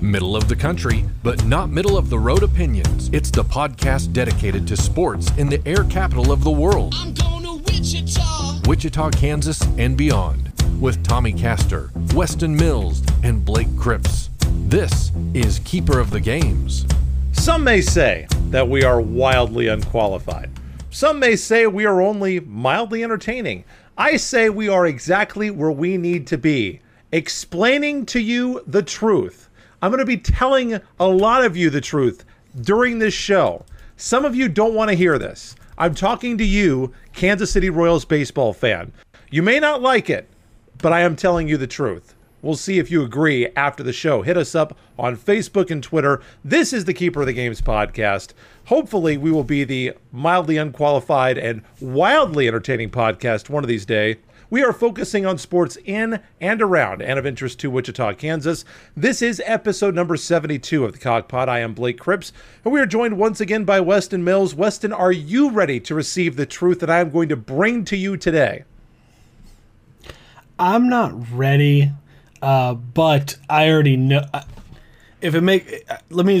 Middle of the country, but not middle of the road opinions. It's the podcast dedicated to sports in the air capital of the world. I'm going to Wichita. Wichita, Kansas, and beyond. With Tommy Castor, Weston Mills, and Blake Cripps. This is Keeper of the Games. Some may say that we are wildly unqualified. Some may say we are only mildly entertaining. I say we are exactly where we need to be, explaining to you the truth. I'm going to be telling a lot of you the truth during this show. Some of you don't want to hear this. I'm talking to you, Kansas City Royals baseball fan. You may not like it, but I am telling you the truth. We'll see if you agree after the show. Hit us up on Facebook and Twitter. This is the Keeper of the Games podcast. Hopefully, we will be the mildly unqualified and wildly entertaining podcast one of these days. We are focusing on sports in and around and of interest to Wichita, Kansas. This is episode number 72 of the Cockpot. I am Blake Cripps, and we are joined once again by Weston Mills. Weston, are you ready to receive the truth that I am going to bring to you today? I'm not ready, but I already know. Let me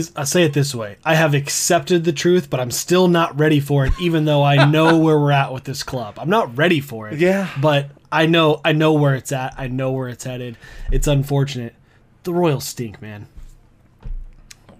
say it this way. I have accepted the truth, but I'm still not ready for it, even though I know where we're at with this club. I'm not ready for it. Yeah. But I know where it's at. I know where it's headed. It's unfortunate. The Royals stink, man.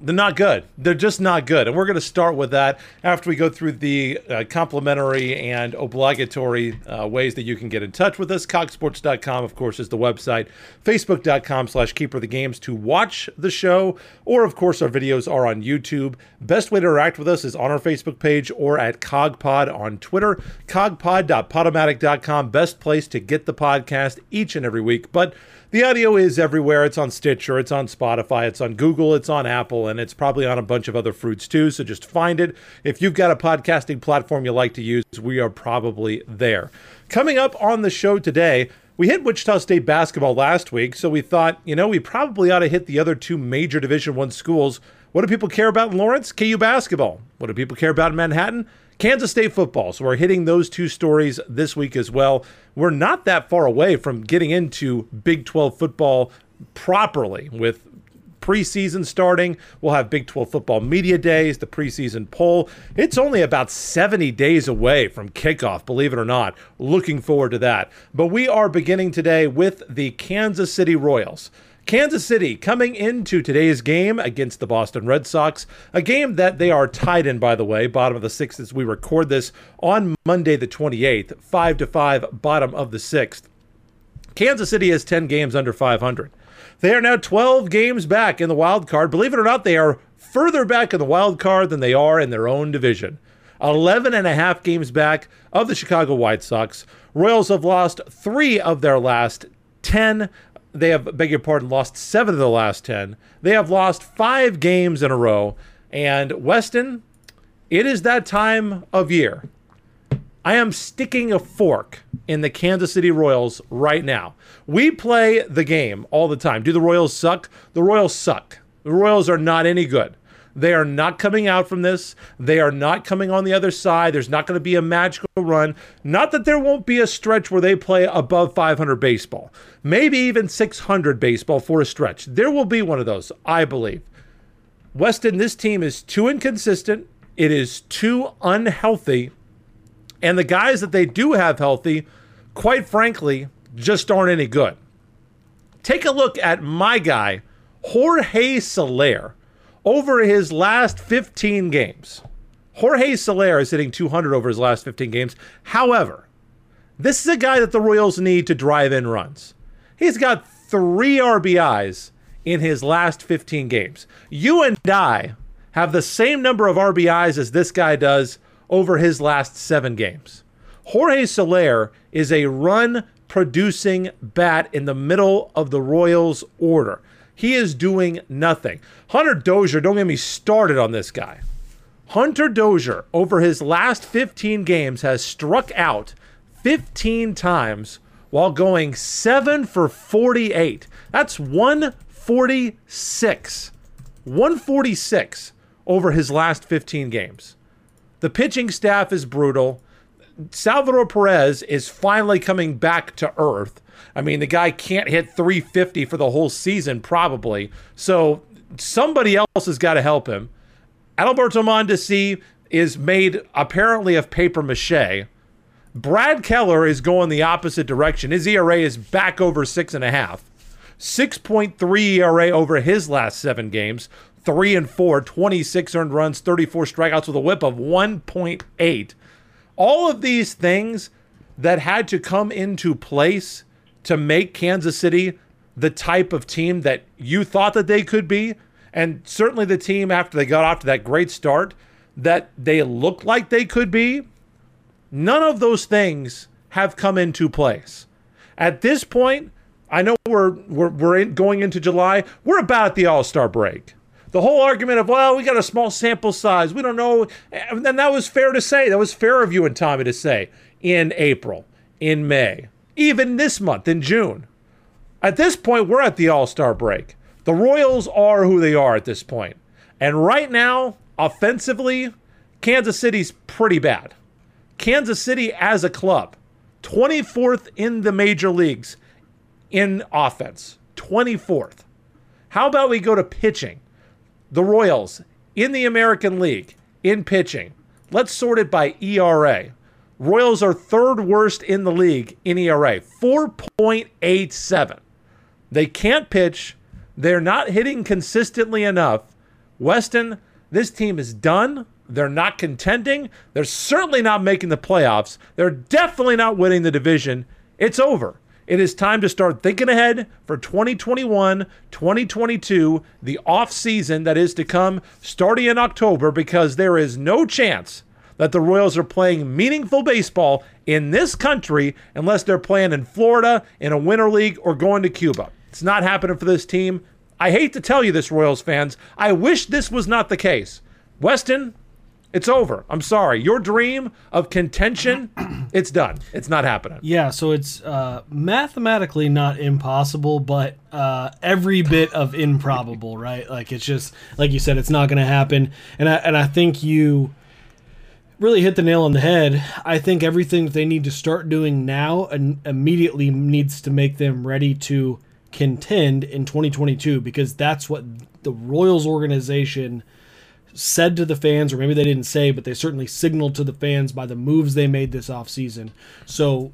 They're not good. They're just not good. And we're going to start with that after we go through the complimentary and obligatory ways that you can get in touch with us. Cocksports.com, of course, is the website. Facebook.com/Keeper of the Games to watch the show. Or, of course, our videos are on YouTube. Best way to interact with us is on our Facebook page or at CogPod on Twitter. Cogpod.podomatic.com, best place to get the podcast each and every week. But the audio is everywhere. It's on Stitcher, it's on Spotify, it's on Google, it's on Apple, and it's probably on a bunch of other fruits too, so just find it. If you've got a podcasting platform you like to use, we are probably there. Coming up on the show today, we hit Wichita State basketball last week, so we thought, we probably ought to hit the other two major Division I schools. What do people care about in Lawrence? KU basketball. What do people care about in Manhattan? Kansas State football. So we're hitting those two stories this week as well. We're not that far away from getting into Big 12 football properly with preseason starting. We'll have Big 12 football media days, the preseason poll. It's only about 70 days away from kickoff, believe it or not. Looking forward to that. But we are beginning today with the Kansas City Royals. Kansas City coming into today's game against the Boston Red Sox, a game that they are tied in, by the way, bottom of the sixth as we record this on Monday the 28th, 5-5, bottom of the sixth. Kansas City has 10 games under 500. They are now 12 games back in the wild card. Believe it or not, they are further back in the wild card than they are in their own division. 11.5 games back of the Chicago White Sox. Royals have lost 3 of their last 10. They have, beg your pardon, lost 7 of the last 10. They have lost 5 games in a row. And Weston, it is that time of year. I am sticking a fork in the Kansas City Royals right now. We play the game all the time. Do the Royals suck? The Royals suck. The Royals are not any good. They are not coming out from this. They are not coming on the other side. There's not going to be a magical run. Not that there won't be a stretch where they play above 500 baseball. Maybe even 600 baseball for a stretch. There will be one of those, I believe. Weston, this team is too inconsistent. It is too unhealthy. And the guys that they do have healthy, quite frankly, just aren't any good. Take a look at my guy, Jorge Soler. Over his last 15 games, Jorge Soler is hitting 200 over his last 15 games. However, this is a guy that the Royals need to drive in runs. He's got 3 RBIs in his last 15 games. You and I have the same number of RBIs as this guy does over his last 7 games. Jorge Soler is a run-producing bat in the middle of the Royals' order. He is doing nothing. Hunter Dozier, don't get me started on this guy. Hunter Dozier, over his last 15 games, has struck out 15 times while going 7-for-48. That's 146. 146 over his last 15 games. The pitching staff is brutal. Salvador Perez is finally coming back to earth. I mean, the guy can't hit .350 for the whole season, probably. So somebody else has got to help him. Alberto Mondesi is made apparently of paper mache. Brad Keller is going the opposite direction. His ERA is back over 6.5. 6.3 ERA over his last 7 games. 3-4, 26 earned runs, 34 strikeouts with a whip of 1.8. All of these things that had to come into place to make Kansas City the type of team that you thought that they could be, and certainly the team after they got off to that great start that they looked like they could be, none of those things have come into place. At this point, I know we're going into July. We're about at the All-Star break. The whole argument of, well, we got a small sample size, we don't know, and that was fair to say. That was fair of you and Tommy to say in April, in May, even this month, in June. At this point, we're at the All-Star break. The Royals are who they are at this point. And right now, offensively, Kansas City's pretty bad. Kansas City as a club, 24th in the major leagues in offense, 24th. How about we go to pitching? The Royals in the American League in pitching. Let's sort it by ERA. Royals are third worst in the league in ERA, 4.87. They can't pitch. They're not hitting consistently enough. Weston, this team is done. They're not contending. They're certainly not making the playoffs. They're definitely not winning the division. It's over. It is time to start thinking ahead for 2021, 2022, the offseason that is to come starting in October, because there is no chance that the Royals are playing meaningful baseball in this country unless they're playing in Florida, in a winter league, or going to Cuba. It's not happening for this team. I hate to tell you this, Royals fans. I wish this was not the case. Weston, it's over. I'm sorry. Your dream of contention, it's done. It's not happening. Yeah, so it's mathematically not impossible, but every bit of improbable, right? Like, it's just, like you said, it's not going to happen. And I think you really hit the nail on the head. I think everything that they need to start doing now and immediately needs to make them ready to contend in 2022, because that's what the Royals organization said to the fans, or maybe they didn't say, but they certainly signaled to the fans by the moves they made this offseason. So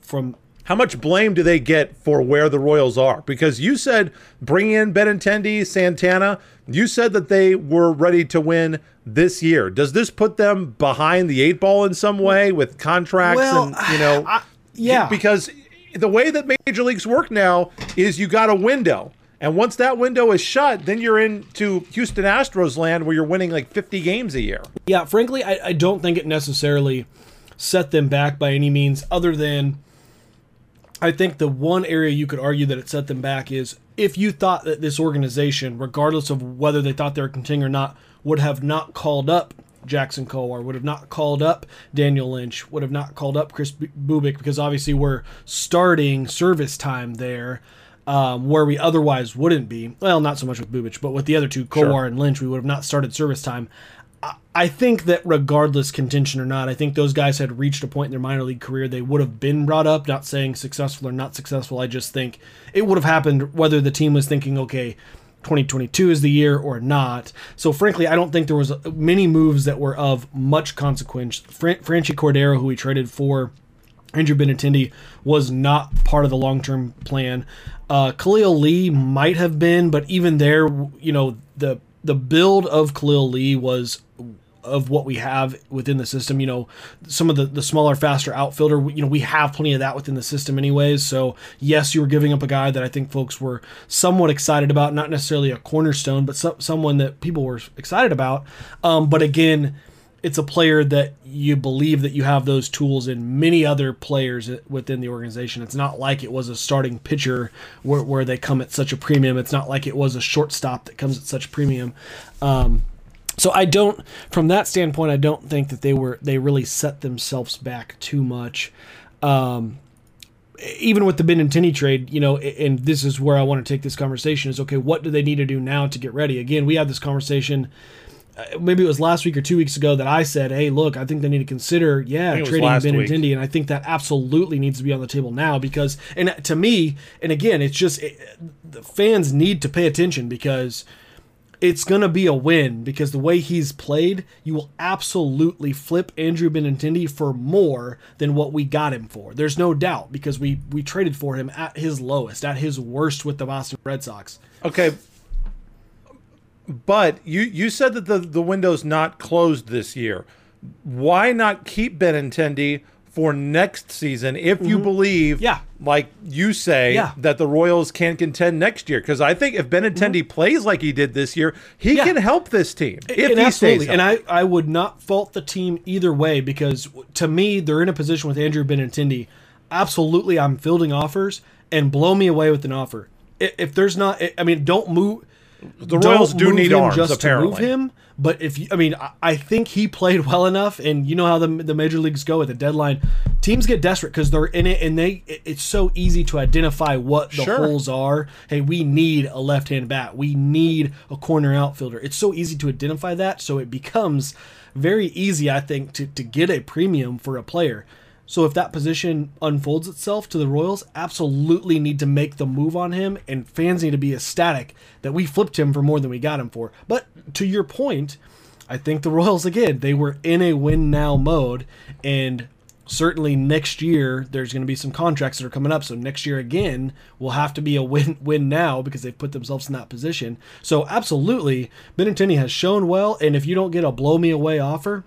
from how much blame do they get for where the Royals are? Because you said bring in Benintendi, Santana. You said that they were ready to win this year. Does this put them behind the 8 ball in some way with contracts? Well, and, you know, yeah, because the way that major leagues work now is you got a window. And once that window is shut, then you're into Houston Astros land where you're winning like 50 games a year. Yeah, frankly, I don't think it necessarily set them back by any means, other than I think the one area you could argue that it set them back is if you thought that this organization, regardless of whether they thought they were continuing or not, would have not called up Jackson Kowar, would have not called up Daniel Lynch, would have not called up Chris Bubic, because obviously we're starting service time there. Where we otherwise wouldn't be. Well, not so much with Bubic, but with the other two, Kowar and Lynch, we would have not started service time. I think that regardless contention or not, I think those guys had reached a point in their minor league career they would have been brought up, not saying successful or not successful. I just think it would have happened whether the team was thinking, okay, 2022 is the year or not. So frankly, I don't think there was many moves that were of much consequence. Franchi Cordero, who we traded for Andrew Benintendi, was not part of the long-term plan. Khalil Lee might have been, but even there, you know, the build of Khalil Lee was of what we have within the system. You know, some of the smaller, faster outfielder, you know, we have plenty of that within the system anyways. So yes, you were giving up a guy that I think folks were somewhat excited about, not necessarily a cornerstone, but someone that people were excited about. But again, it's a player that you believe that you have those tools in many other players within the organization. It's not like it was a starting pitcher where they come at such a premium. It's not like it was a shortstop that comes at such a premium. So I don't, from that standpoint, I don't think that they really set themselves back too much. Even with the Benintendi trade, you know, and this is where I want to take this conversation is, okay, what do they need to do now to get ready? Again, we had this conversation maybe it was last week or 2 weeks ago that I said, hey, look, I think they need to consider, trading Benintendi. And I think that absolutely needs to be on the table now because, and to me, and again, it's just the fans need to pay attention because it's going to be a win because the way he's played, you will absolutely flip Andrew Benintendi for more than what we got him for. There's no doubt because we traded for him at his lowest, at his worst with the Boston Red Sox. Okay. But you said that the window's not closed this year. Why not keep Benintendi for next season if you believe, like you say, that the Royals can contend next year? Because I think if Benintendi plays like he did this year, he can help this team if he stays healthy. And I would not fault the team either way because, to me, they're in a position with Andrew Benintendi. Absolutely, I'm fielding offers, and blow me away with an offer. If there's not – I mean, don't move – the Royals do need arms, just apparently. To move him, but if you, I mean, I think he played well enough, and you know how the major leagues go at the deadline. Teams get desperate because they're in it, and it's so easy to identify what the holes are. Hey, we need a left-hand bat. We need a corner outfielder. It's so easy to identify that, so it becomes very easy, I think, to get a premium for a player. So if that position unfolds itself to the Royals, absolutely need to make the move on him, and fans need to be ecstatic that we flipped him for more than we got him for. But to your point, I think the Royals, again, they were in a win-now mode, and certainly next year there's going to be some contracts that are coming up. So next year, again, will have to be a win-win now because they've put themselves in that position. So absolutely, Benintendi has shown well, and if you don't get a blow-me-away offer,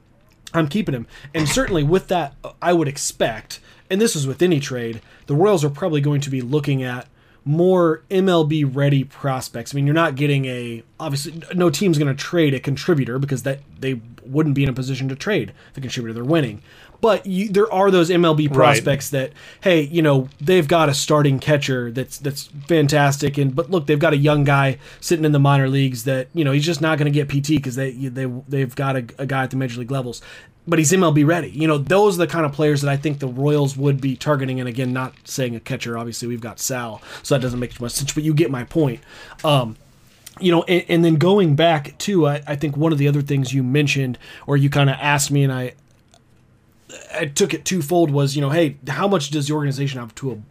I'm keeping him. And certainly with that, I would expect, and this is with any trade, the Royals are probably going to be looking at more MLB-ready prospects. I mean, you're not getting obviously, no team's going to trade a contributor because that they wouldn't be in a position to trade the contributor. They're winning. But there are those MLB prospects that, hey, you know, they've got a starting catcher that's fantastic, but look, they've got a young guy sitting in the minor leagues that, you know, he's just not going to get PT because they've got a guy at the major league levels, but he's MLB ready. You know, those are the kind of players that I think the Royals would be targeting. And again, not saying a catcher. Obviously, we've got Sal, so that doesn't make too much sense. But you get my point. You know, and then going back to, I think one of the other things you mentioned, or you kind of asked me, and I took it twofold, was, you know, hey, how much does the organization have to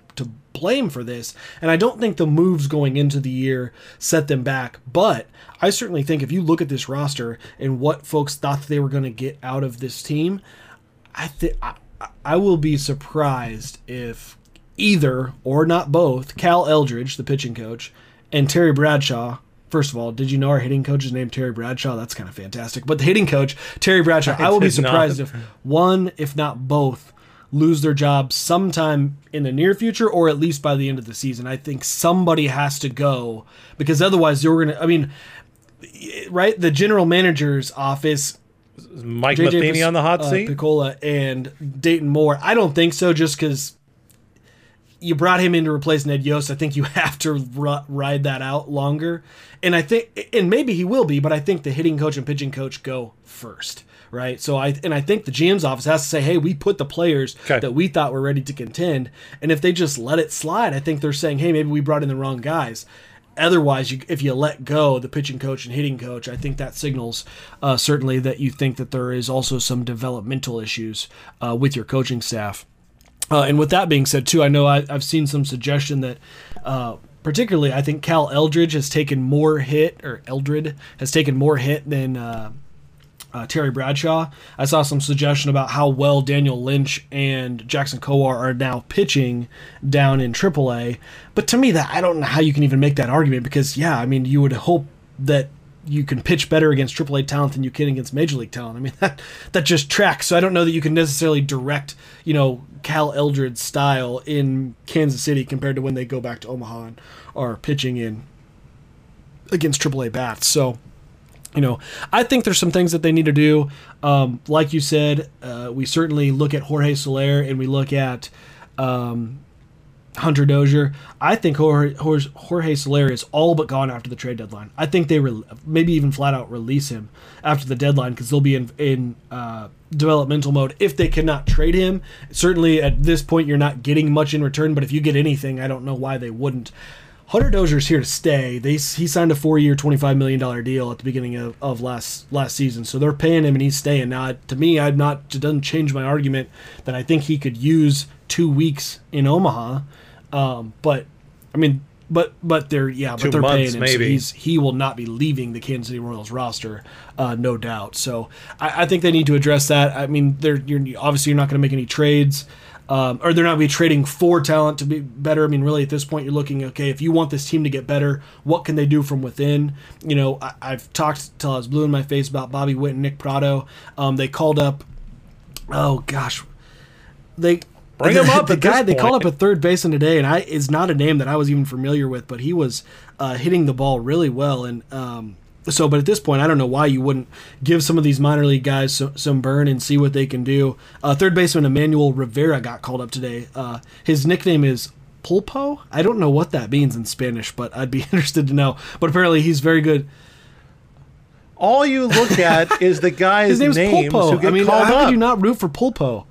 blame for this? And I don't think the moves going into the year set them back, but I certainly think if you look at this roster and what folks thought they were going to get out of this team, I will be surprised if either or not both Cal Eldridge, the pitching coach, and Terry Bradshaw. First of all, did you know our hitting coach is named Terry Bradshaw? That's kind of fantastic. But the hitting coach, Terry Bradshaw, I will be surprised if one, if not both, lose their job sometime in the near future, or at least by the end of the season. I think somebody has to go because otherwise you're going to, I mean, right? The general manager's office, Mike Matheny on the hot seat, Piccola and Dayton Moore. I don't think so, just because you brought him in to replace Ned Yost. I think you have to ride that out longer. And I think, and maybe he will be, but I think the hitting coach and pitching coach go first, right? So I think the GM's office has to say, hey, we put the players that we thought were ready to contend. And if they just let it slide, I think they're saying, hey, maybe we brought in the wrong guys. Otherwise, if you let go the pitching coach and hitting coach, I think that signals certainly that you think that there is also some developmental issues with your coaching staff. And with that being said, too, I know I've seen some suggestion that particularly I think Cal Eldridge has taken more hit, or Eldred has taken more hit than Terry Bradshaw. I saw some suggestion about how well Daniel Lynch and Jackson Kowar are now pitching down in AAA. But to me, I don't know how you can even make that argument because, yeah, I mean, you would hope that you can pitch better against AAA talent than you can against major league talent. I mean, that just tracks. So I don't know that you can necessarily direct, you know, Cal Eldred's style in Kansas City compared to when they go back to Omaha and are pitching in against AAA bats. So, you know, I think there's some things that they need to do. Like you said, we certainly look at Jorge Soler and we look at, Hunter Dozier. I think Jorge Soler is all but gone after the trade deadline. I think they maybe even flat out release him after the deadline because they'll be in developmental mode if they cannot trade him. Certainly at this point you're not getting much in return, but if you get anything, I don't know why they wouldn't. Hunter Dozier's here to stay. He signed a 4-year, $25 million deal at the beginning of last season, so they're paying him and he's staying. Now, to me, it doesn't change my argument that I think he could use 2 weeks in Omaha. But I mean, But they're but they're paying him. So he will not be leaving the Kansas City Royals roster, no doubt. So I think they need to address that. I mean, you're not going to make any trades, or they're not going to be trading for talent to be better. I mean, really at this point you're looking, okay, if you want this team to get better, what can they do from within? You know, I've talked till I was blue in my face about Bobby Witt and Nick Prado. They called up, bring him up. The guy they called up at third baseman today, and is not a name that I was even familiar with, but he was hitting the ball really well. And but at this point, I don't know why you wouldn't give some of these minor league guys some burn and see what they can do. Third baseman Emmanuel Rivera got called up today. His nickname is Pulpo. I don't know what that means in Spanish, but I'd be interested to know. But apparently, he's very good. All you look at is the guy's names Pulpo. Who get called up. How could you not root for Pulpo?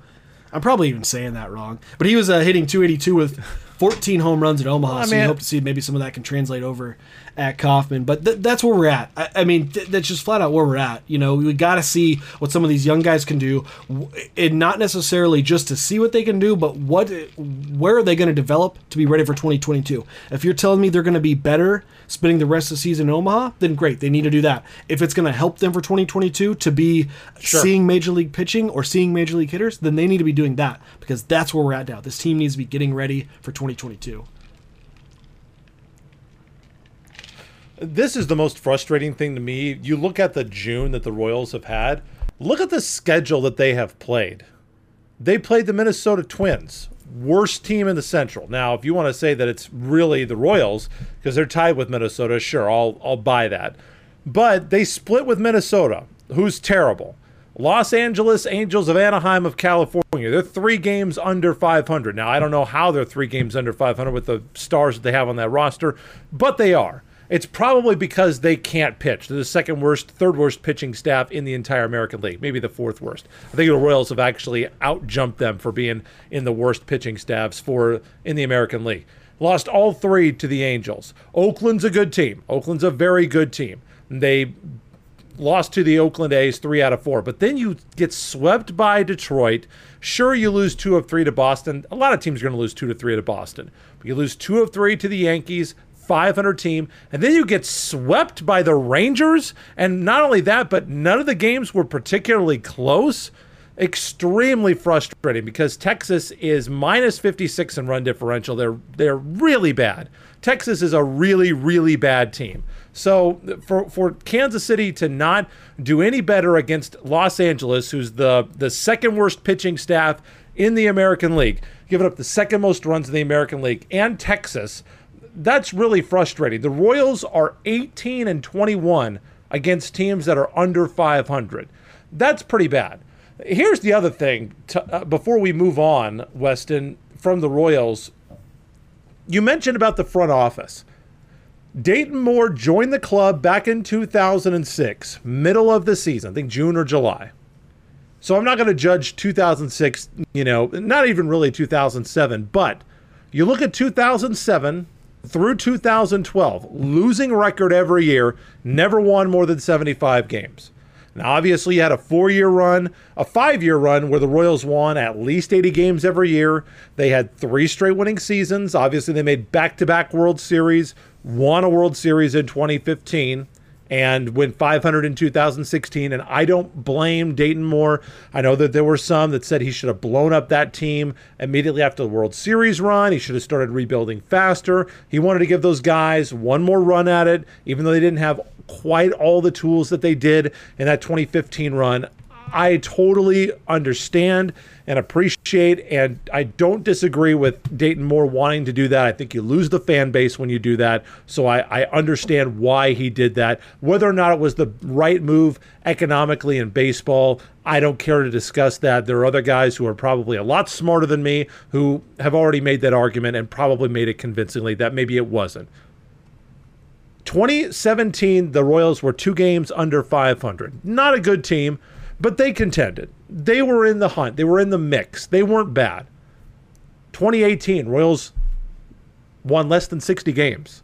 I'm probably even saying that wrong, but he was hitting .282 with 14 home runs at Omaha. So you hope to see maybe some of that can translate over at Kauffman. But that's where we're at. That's just flat out where we're at. You know, we got to see what some of these young guys can do, and not necessarily just to see what they can do, but where are they going to develop to be ready for 2022? If you're telling me they're going to be better spending the rest of the season in Omaha, then great, they need to do that. If it's going to help them for 2022 to be seeing major league pitching or seeing major league hitters, then they need to be doing that, because that's where we're at now. This team needs to be getting ready for 2022. This is the most frustrating thing to me. You look at the June that the Royals have had. Look at the schedule that they have played. They played the Minnesota Twins, worst team in the Central. Now, if you want to say that it's really the Royals because they're tied with Minnesota, sure, I'll buy that. But they split with Minnesota, who's terrible. Los Angeles Angels of Anaheim of California. They're 3 games under .500. Now, I don't know how they're 3 games under .500 with the stars that they have on that roster, but they are. It's probably because they can't pitch. They're the second worst, third worst pitching staff in the entire American League, maybe the fourth worst. I think the Royals have actually out-jumped them for being in the worst pitching staffs in the American League. Lost all 3 to the Angels. Oakland's a good team. Oakland's a very good team. They lost to the Oakland A's 3 out of 4. But then you get swept by Detroit. Sure, you lose 2 of 3 to Boston. A lot of teams are going to lose 2 to 3 to Boston. But you lose 2 of 3 to the Yankees, .500 team, and then you get swept by the Rangers. And not only that, but none of the games were particularly close. Extremely frustrating, because Texas is minus 56 in run differential. They're really bad. Texas is a really, really bad team. So for Kansas City to not do any better against Los Angeles, who's the second worst pitching staff in the American League, giving up the second most runs in the American League, and Texas, that's really frustrating. The Royals are 18-21 against teams that are under .500. That's pretty bad. Here's the other thing before we move on, Weston, from the Royals. You mentioned about the front office. Dayton Moore joined the club back in 2006, middle of the season, I think June or July. So I'm not going to judge 2006, not even really 2007, but you look at 2007 through 2012, losing record every year, never won more than 75 games. Now, obviously, you had a 4-year run, a 5-year run where the Royals won at least 80 games every year. They had 3 straight winning seasons. Obviously, they made back-to-back World Series, won a World Series in 2015, and went .500 in 2016. And I don't blame Dayton Moore. I know that there were some that said he should have blown up that team immediately after the World Series run. He should have started rebuilding faster. He wanted to give those guys one more run at it, even though they didn't have quite all the tools that they did in that 2015 run. I totally understand and appreciate, and I don't disagree with Dayton Moore wanting to do that. I think you lose the fan base when you do that, so I understand why he did that. Whether or not it was the right move economically in baseball, I don't care to discuss that. There are other guys who are probably a lot smarter than me who have already made that argument and probably made it convincingly that maybe it wasn't. 2017, the Royals were 2 games under .500. Not a good team, but they contended. They were in the hunt. They were in the mix. They weren't bad. 2018, Royals won less than 60 games.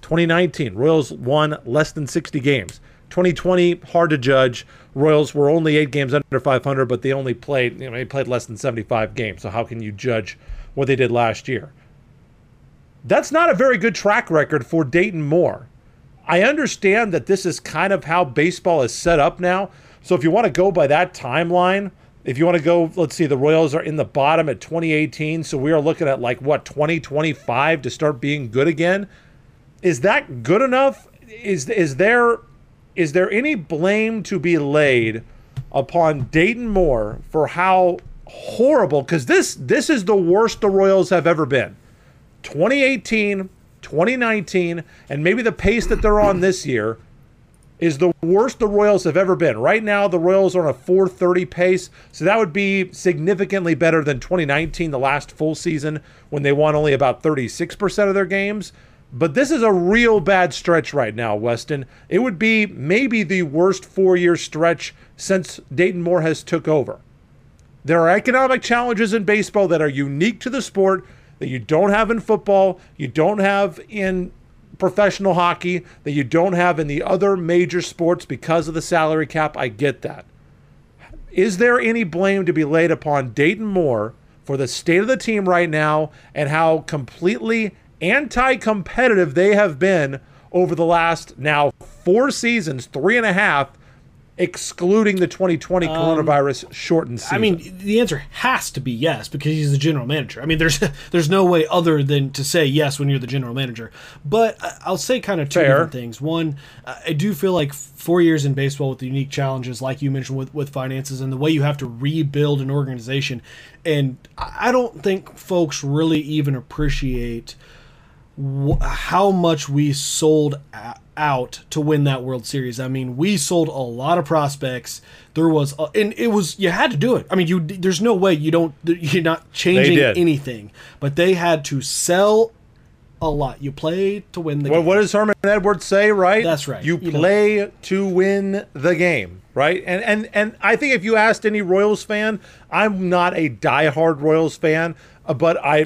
2019, Royals won less than 60 games. 2020, hard to judge. Royals were only 8 games under .500, but they only played, they played less than 75 games. So how can you judge what they did last year? That's not a very good track record for Dayton Moore. I understand that this is kind of how baseball is set up now. So if you want to go by that timeline, if you want to go, let's see, the Royals are in the bottom at 2018. So we are looking at like, what, 2025 to start being good again? Is that good enough? Is there any blame to be laid upon Dayton Moore for how horrible? Because this is the worst the Royals have ever been. 2018, 2019, and maybe the pace that they're on this year is the worst the Royals have ever been. Right now, the Royals are on a 430 pace, so that would be significantly better than 2019, the last full season, when they won only about 36% of their games. But this is a real bad stretch right now, Weston. It would be maybe the worst four-year stretch since Dayton Moore has took over. There are economic challenges in baseball that are unique to the sport that you don't have in football, you don't have in professional hockey, that you don't have in the other major sports because of the salary cap. I get that. Is there any blame to be laid upon Dayton Moore for the state of the team right now and how completely anti-competitive they have been over the last now 4 seasons, 3.5, excluding the 2020 coronavirus shortened season? I mean, the answer has to be yes, because he's the general manager. I mean, there's no way other than to say yes when you're the general manager. But I'll say kind of two different things. One, I do feel like 4 years in baseball with the unique challenges, like you mentioned, with finances and the way you have to rebuild an organization. And I don't think folks really even appreciate how much we sold out to win that World Series. I mean, we sold a lot of prospects. There was, and it was, you had to do it. I mean, there's no way you're not changing anything. But they had to sell a lot. You play to win the game. What does Herman Edwards say? Right, that's right. You play to win the game, right? And I think if you asked any Royals fan, I'm not a diehard Royals fan. But I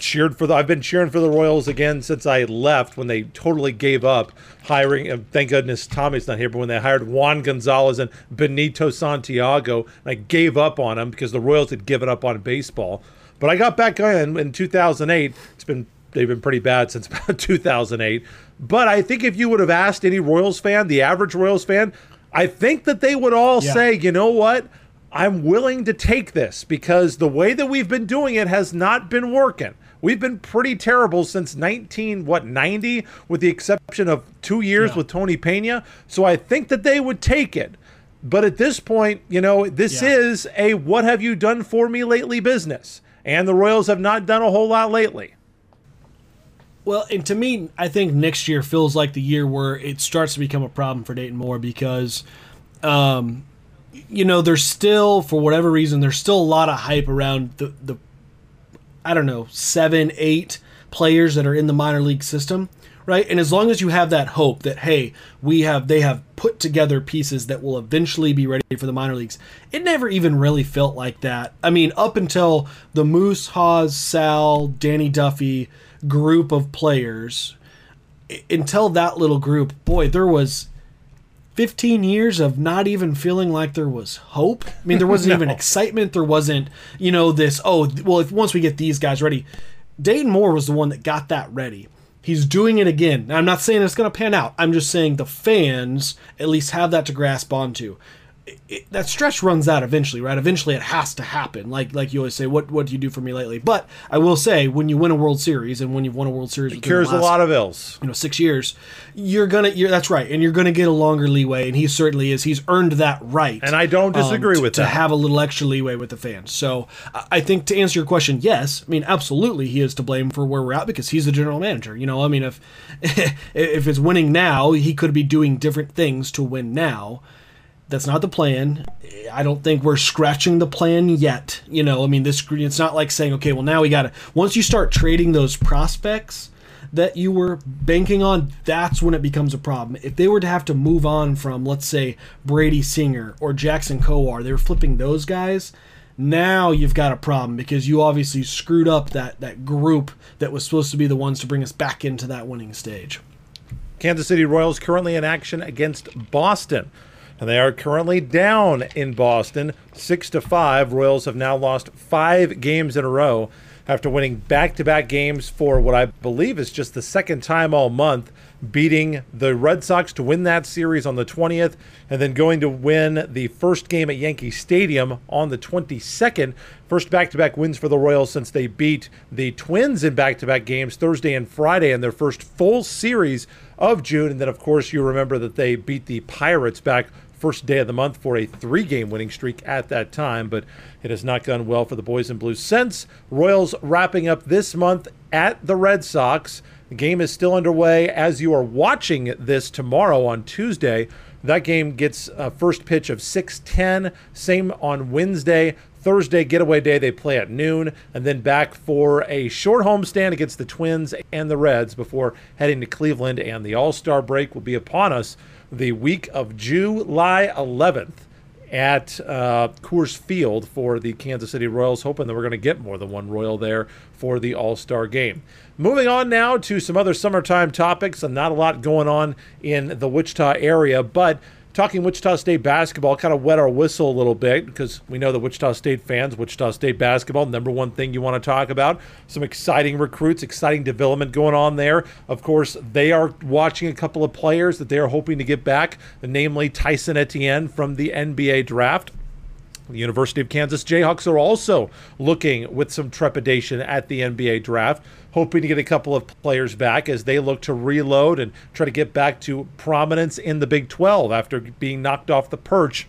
cheered for I've been cheering for the Royals again since I left when they totally gave up hiring. And thank goodness Tommy's not here. But when they hired Juan Gonzalez and Benito Santiago, and I gave up on them because the Royals had given up on baseball. But I got back in 2008. They've been pretty bad since about 2008. But I think if you would have asked any Royals fan, the average Royals fan, I think that they would all say, you know what? I'm willing to take this because the way that we've been doing it has not been working. We've been pretty terrible since 90, with the exception of 2 years with Tony Pena. So I think that they would take it. But at this point, this is a what have you done for me lately business. And the Royals have not done a whole lot lately. Well, and to me, I think next year feels like the year where it starts to become a problem for Dayton Moore because there's still, for whatever reason, there's still a lot of hype around the I don't know, 7-8 players that are in the minor league system, right? And as long as you have that hope that, hey, they have put together pieces that will eventually be ready for the minor leagues, it never even really felt like that. I mean, up until the Moose, Hawes, Sal, Danny Duffy group of players, until that little group, boy, there was 15 years of not even feeling like there was hope. I mean, there wasn't even excitement. There wasn't, this, once we get these guys ready. Dayton Moore was the one that got that ready. He's doing it again. Now, I'm not saying it's going to pan out. I'm just saying the fans at least have that to grasp onto. That stretch runs out eventually, right? Eventually it has to happen. Like you always say, what do you do for me lately? But I will say, when you win a World Series, and when you've won a World Series, it cures a lot of ills. 6 years, that's right, and you're gonna get a longer leeway, and he certainly is. He's earned that right, and I don't disagree with that. To have a little extra leeway with the fans. So I think to answer your question, yes, I mean absolutely he is to blame for where we're at because he's the general manager. I mean if it's winning now, he could be doing different things to win now. That's not the plan. I don't think we're scratching the plan yet. It's not like saying, okay, well, now we got to. Once you start trading those prospects that you were banking on, that's when it becomes a problem. If they were to have to move on from, let's say, Brady Singer or Jackson Kowar, they were flipping those guys. Now you've got a problem because you obviously screwed up that group that was supposed to be the ones to bring us back into that winning stage. Kansas City Royals currently in action against Boston. And they are currently down in Boston, 6-5. Royals have now lost 5 games in a row. after winning back-to-back games for what I believe is just the second time all month, beating the Red Sox to win that series on the 20th, and then going to win the first game at Yankee Stadium on the 22nd. First back-to-back wins for the Royals since they beat the Twins in back-to-back games Thursday and Friday in their first full series of June. And then, of course, you remember that they beat the Pirates back first day of the month for a 3-game winning streak at that time, but it has not gone well for the boys in blue since. Royals wrapping up this month at the Red Sox. The game is still underway as you are watching this tomorrow on Tuesday. That game gets a first pitch of 6:10, same on Wednesday. Thursday, getaway day, they play at noon, and then back for a short homestand against the Twins and the Reds before heading to Cleveland, and the All-Star break will be upon us the week of July 11th at Coors Field for the Kansas City Royals, hoping that we're going to get more than one Royal there for the All-Star game. Moving on now to some other summertime topics, and not a lot going on in the Wichita area, but talking Wichita State basketball, kind of wet our whistle a little bit because we know the Wichita State fans, Wichita State basketball, number one thing you want to talk about. Some exciting recruits, exciting development going on there. Of course, they are watching a couple of players that they are hoping to get back, namely Tyson Etienne from the NBA draft. The University of Kansas Jayhawks are also looking with some trepidation at the NBA draft, hoping to get a couple of players back as they look to reload and try to get back to prominence in the Big 12 after being knocked off the perch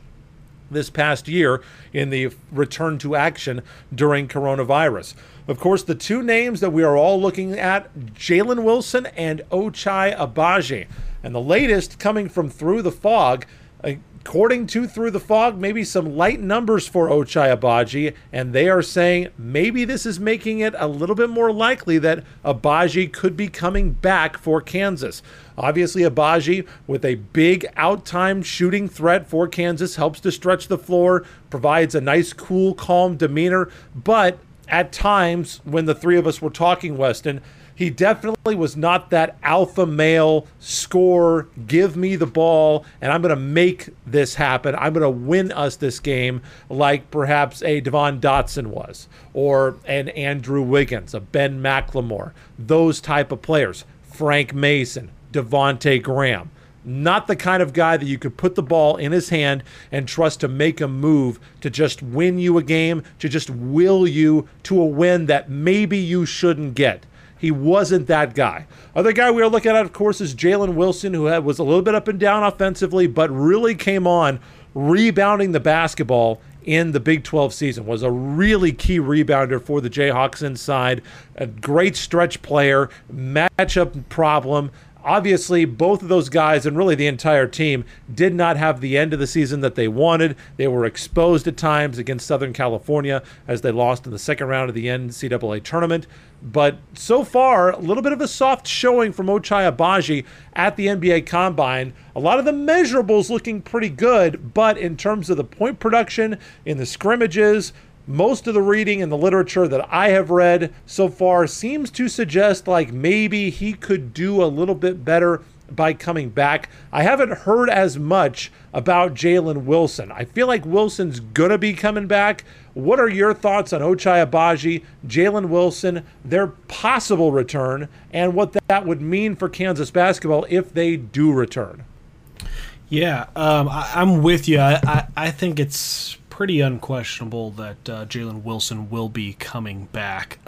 this past year in the return to action during coronavirus. Of course, the two names that we are all looking at, Jalen Wilson and Ochai Agbaji. And the latest coming from Through the Fog, according to Through the Fog, maybe some light numbers for Ochai Agbaji, and they are saying maybe this is making it a little bit more likely that Agbaji could be coming back for Kansas. Obviously, Agbaji, with a big out-time shooting threat for Kansas, helps to stretch the floor, provides a nice, cool, calm demeanor, but at times when the three of us were talking, Weston, he definitely was not that alpha male scorer, give me the ball, and I'm going to make this happen. I'm going to win us this game like perhaps a Devon Dotson was, or an Andrew Wiggins, a Ben McLemore, those type of players, Frank Mason, Devontae Graham. Not the kind of guy that you could put the ball in his hand and trust to make a move to just win you a game, to just will you to a win that maybe you shouldn't get. He wasn't that guy. Other guy we are looking at, of course, is Jalen Wilson, who was a little bit up and down offensively, but really came on rebounding the basketball in the Big 12 season, was a really key rebounder for the Jayhawks inside, a great stretch player, matchup problem. Obviously, both of those guys and really the entire team did not have the end of the season that they wanted. They were exposed at times against Southern California as they lost in the second round of the NCAA tournament. But so far, a little bit of a soft showing from Ochai Agbaji at the NBA Combine. A lot of the measurables looking pretty good, but in terms of the point production, in the scrimmages, most of the reading and the literature that I have read so far seems to suggest like maybe he could do a little bit better by coming back. I haven't heard as much about Jalen Wilson. I feel like Wilson's going to be coming back. What are your thoughts on Ochai Agbaji, Jalen Wilson, their possible return, and what that would mean for Kansas basketball if they do return? Yeah, I'm with you. I think it's pretty unquestionable that Jalen Wilson will be coming back.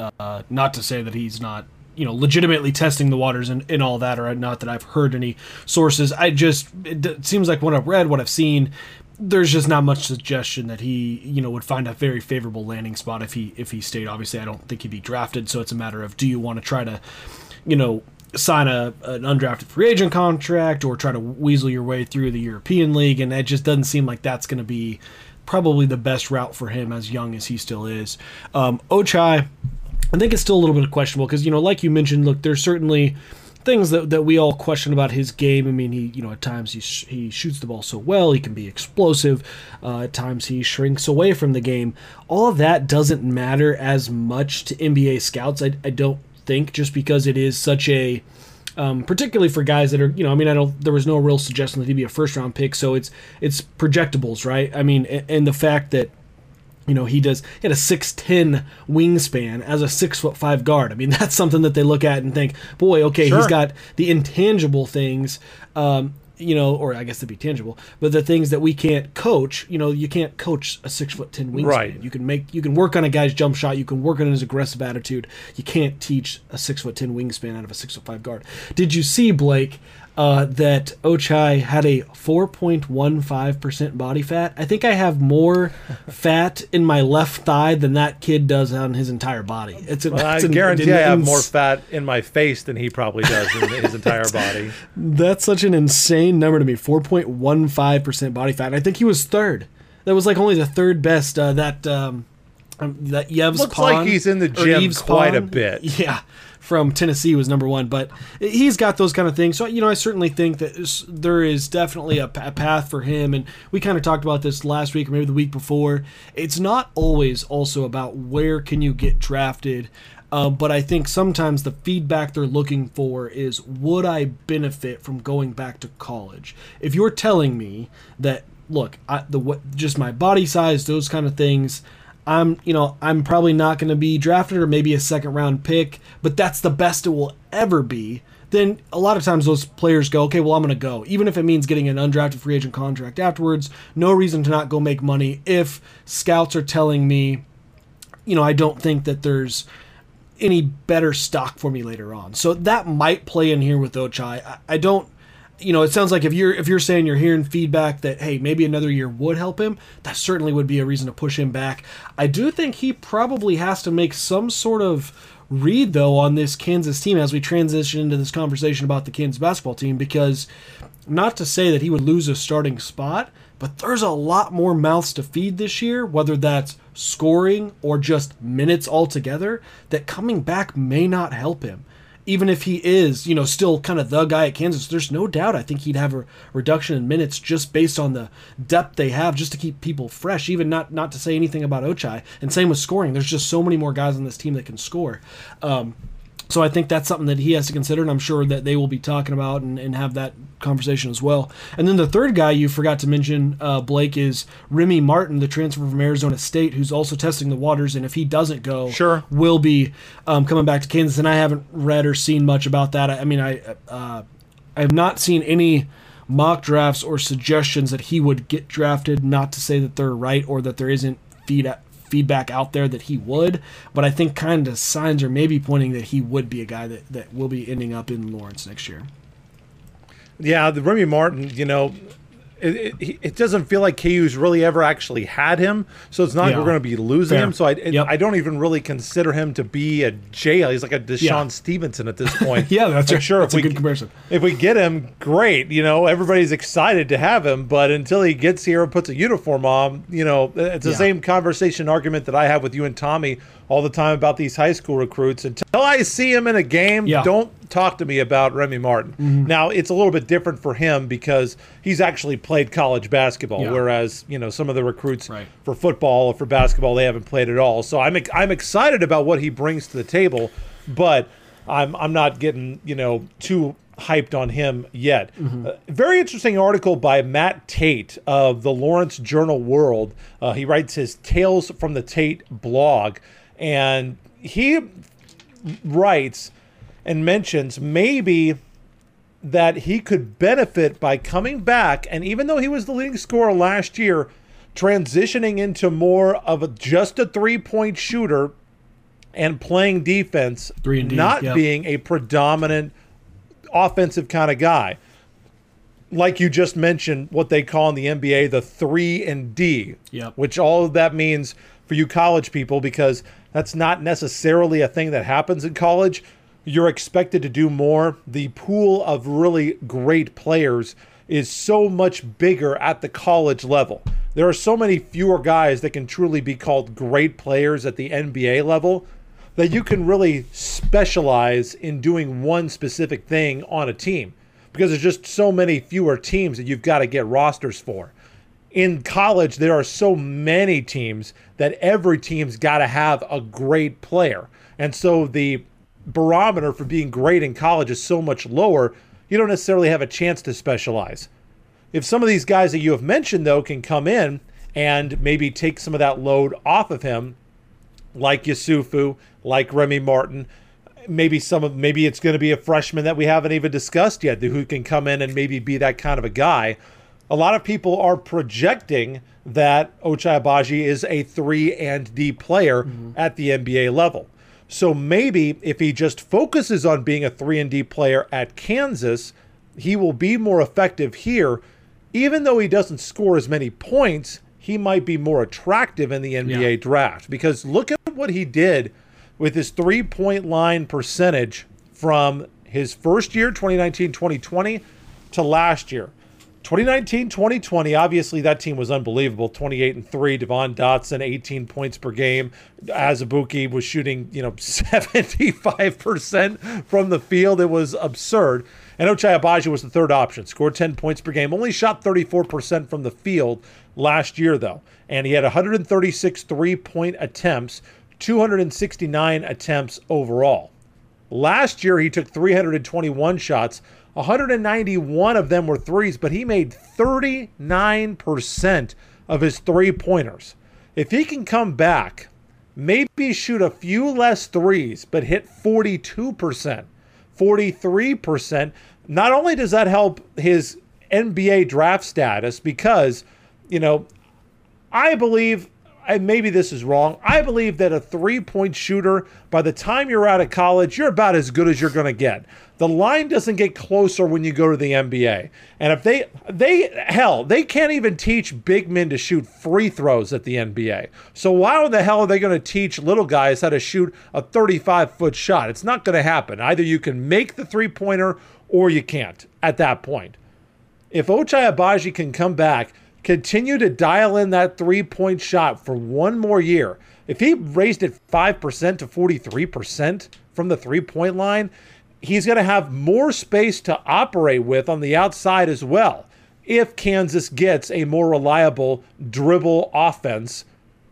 Not to say that he's not, legitimately testing the waters and all that, or not that I've heard any sources. It seems like what I've read, what I've seen, there's just not much suggestion that he, would find a very favorable landing spot if he stayed. Obviously, I don't think he'd be drafted. So it's a matter of, do you want to try to, sign an undrafted free agent contract or try to weasel your way through the European League? And it just doesn't seem like that's going to be probably the best route for him as young as he still is. Ochai, I think it's still a little bit questionable because, like you mentioned, look, there's certainly things that we all question about his game. I mean, he, at times he shoots the ball so well, he can be explosive. At times he shrinks away from the game. All of that doesn't matter as much to NBA scouts, I don't think, just because it is such a particularly for guys that are, there was no real suggestion that he'd be a first round pick. So it's projectables, right? I mean, and the fact that You know, he had a 6'10 wingspan as a 6'5" guard. I mean, that's something that they look at and think, boy, okay, sure, he's got the intangible things, you know, or I guess they'd be tangible, but the things that we can't coach. You know, you can't coach a 6'10 wingspan. Right. You can work on a guy's jump shot. You can work on his aggressive attitude. You can't teach a 6'10 wingspan out of a 6'5 guard. Did you see, Blake, that Ochai had a 4.15% body fat? I think I have more fat in my left thigh than that kid does on his entire body. I guarantee I have more fat in my face than he probably does in his entire body. That's such an insane number to me, 4.15% body fat. And I think he was third. That was like only the third best that Yev's looks Pond, like he's in the gym quite a bit. Yeah. From Tennessee was number one, but he's got those kind of things. So, you know, I certainly think that there is definitely a path for him, and we kind of talked about this last week or maybe the week before. It's not always also about where can you get drafted, but I think sometimes the feedback they're looking for is, would I benefit from going back to college? If you're telling me that, look, just my body size, those kind of things, I'm probably not going to be drafted or maybe a second round pick, but that's the best it will ever be, then a lot of times those players go, okay, well, I'm going to go. Even if it means getting an undrafted free agent contract afterwards, no reason to not go make money if scouts are telling me, you know, I don't think that there's any better stock for me later on. So that might play in here with Ochai. I don't, you know, it sounds like if you're saying you're hearing feedback that, hey, maybe another year would help him, that certainly would be a reason to push him back. I do think he probably has to make some sort of read, though, on this Kansas team as we transition into this conversation about the Kansas basketball team, because not to say that he would lose a starting spot, but there's a lot more mouths to feed this year, whether that's scoring or just minutes altogether, that coming back may not help him. Even if he is, you know, still kind of the guy at Kansas, there's no doubt I think he'd have a reduction in minutes just based on the depth they have, just to keep people fresh, even not to say anything about Ochai. And same with scoring. There's just so many more guys on this team that can score. So I think that's something that he has to consider, and I'm sure that they will be talking about and have that conversation as well. And then the third guy you forgot to mention, Blake, is Remy Martin, the transfer from Arizona State, who's also testing the waters, and if he doesn't go, sure, will be coming back to Kansas. And I haven't read or seen much about that. I mean, I have not seen any mock drafts or suggestions that he would get drafted, not to say that they're right or that there isn't feedback out there that he would, but I think kind of signs are maybe pointing that he would be a guy that will be ending up in Lawrence next year. Yeah, the Remy Martin, you know, it doesn't feel like KU's really ever actually had him, so it's not like we're going to be losing him. So I don't even really consider him to be a jail. He's like a Deshaun Stevenson at this point. Yeah, that's right. Sure. That's a good comparison. If we get him, great. You know, everybody's excited to have him, but until he gets here and puts a uniform on, you know, it's the same conversation argument that I have with you and Tommy all the time about these high school recruits. Until I see him in a game, don't talk to me about Remy Martin. Mm-hmm. Now, it's a little bit different for him because he's actually played college basketball, whereas, you know, some of the recruits for football or for basketball, they haven't played at all. So I'm excited about what he brings to the table, but I'm not getting, you know, too hyped on him yet. Mm-hmm. Very interesting article by Matt Tate of the Lawrence Journal-World. He writes his Tales from the Tate blog, and he writes and mentions maybe that he could benefit by coming back, and even though he was the leading scorer last year, transitioning into more of just a three-point shooter and playing defense, not being a predominant offensive kind of guy. Like you just mentioned, what they call in the NBA, the 3-and-D, which all of that means for you college people, because that's not necessarily a thing that happens in college. You're expected to do more. The pool of really great players is so much bigger at the college level. There are so many fewer guys that can truly be called great players at the NBA level that you can really specialize in doing one specific thing on a team, because there's just so many fewer teams that you've got to get rosters for. In college, there are so many teams that every team's got to have a great player. And so the barometer for being great in college is so much lower, you don't necessarily have a chance to specialize. If some of these guys that you have mentioned, though, can come in and maybe take some of that load off of him, like Yusufu, like Remy Martin. Maybe it's going to be a freshman that we haven't even discussed yet who can come in and maybe be that kind of a guy. A lot of people are projecting that Ochai Agbaji is a 3-and-D player at the NBA level. So maybe if he just focuses on being a 3-and-D player at Kansas, he will be more effective here. Even though he doesn't score as many points, he might be more attractive in the NBA draft. Because look at what he did with his three-point line percentage from his first year, 2019-2020, to last year. 2019-2020, obviously that team was unbelievable, 28-3, Devon Dotson, 18 points per game. Azubuike was shooting, 75% from the field. It was absurd. And Ochai Agbaji was the third option, scored 10 points per game, only shot 34% from the field last year, though. And he had 136 three-point attempts, 269 attempts overall. Last year, he took 321 shots, 191 of them were threes, but he made 39% of his three-pointers. If he can come back, maybe shoot a few less threes, but hit 42%, 43%, not only does that help his NBA draft status because, I believe, and maybe this is wrong, I believe that a three-point shooter, by the time you're out of college, you're about as good as you're going to get. The line doesn't get closer when you go to the NBA. And if they can't even teach big men to shoot free throws at the NBA. So why in the hell are they going to teach little guys how to shoot a 35-foot shot? It's not going to happen. Either you can make the three-pointer or you can't at that point. If Ochai Agbaji can come back, continue to dial in that three-point shot for one more year. If he raised it 5% to 43% from the three-point line, he's going to have more space to operate with on the outside as well if Kansas gets a more reliable dribble offense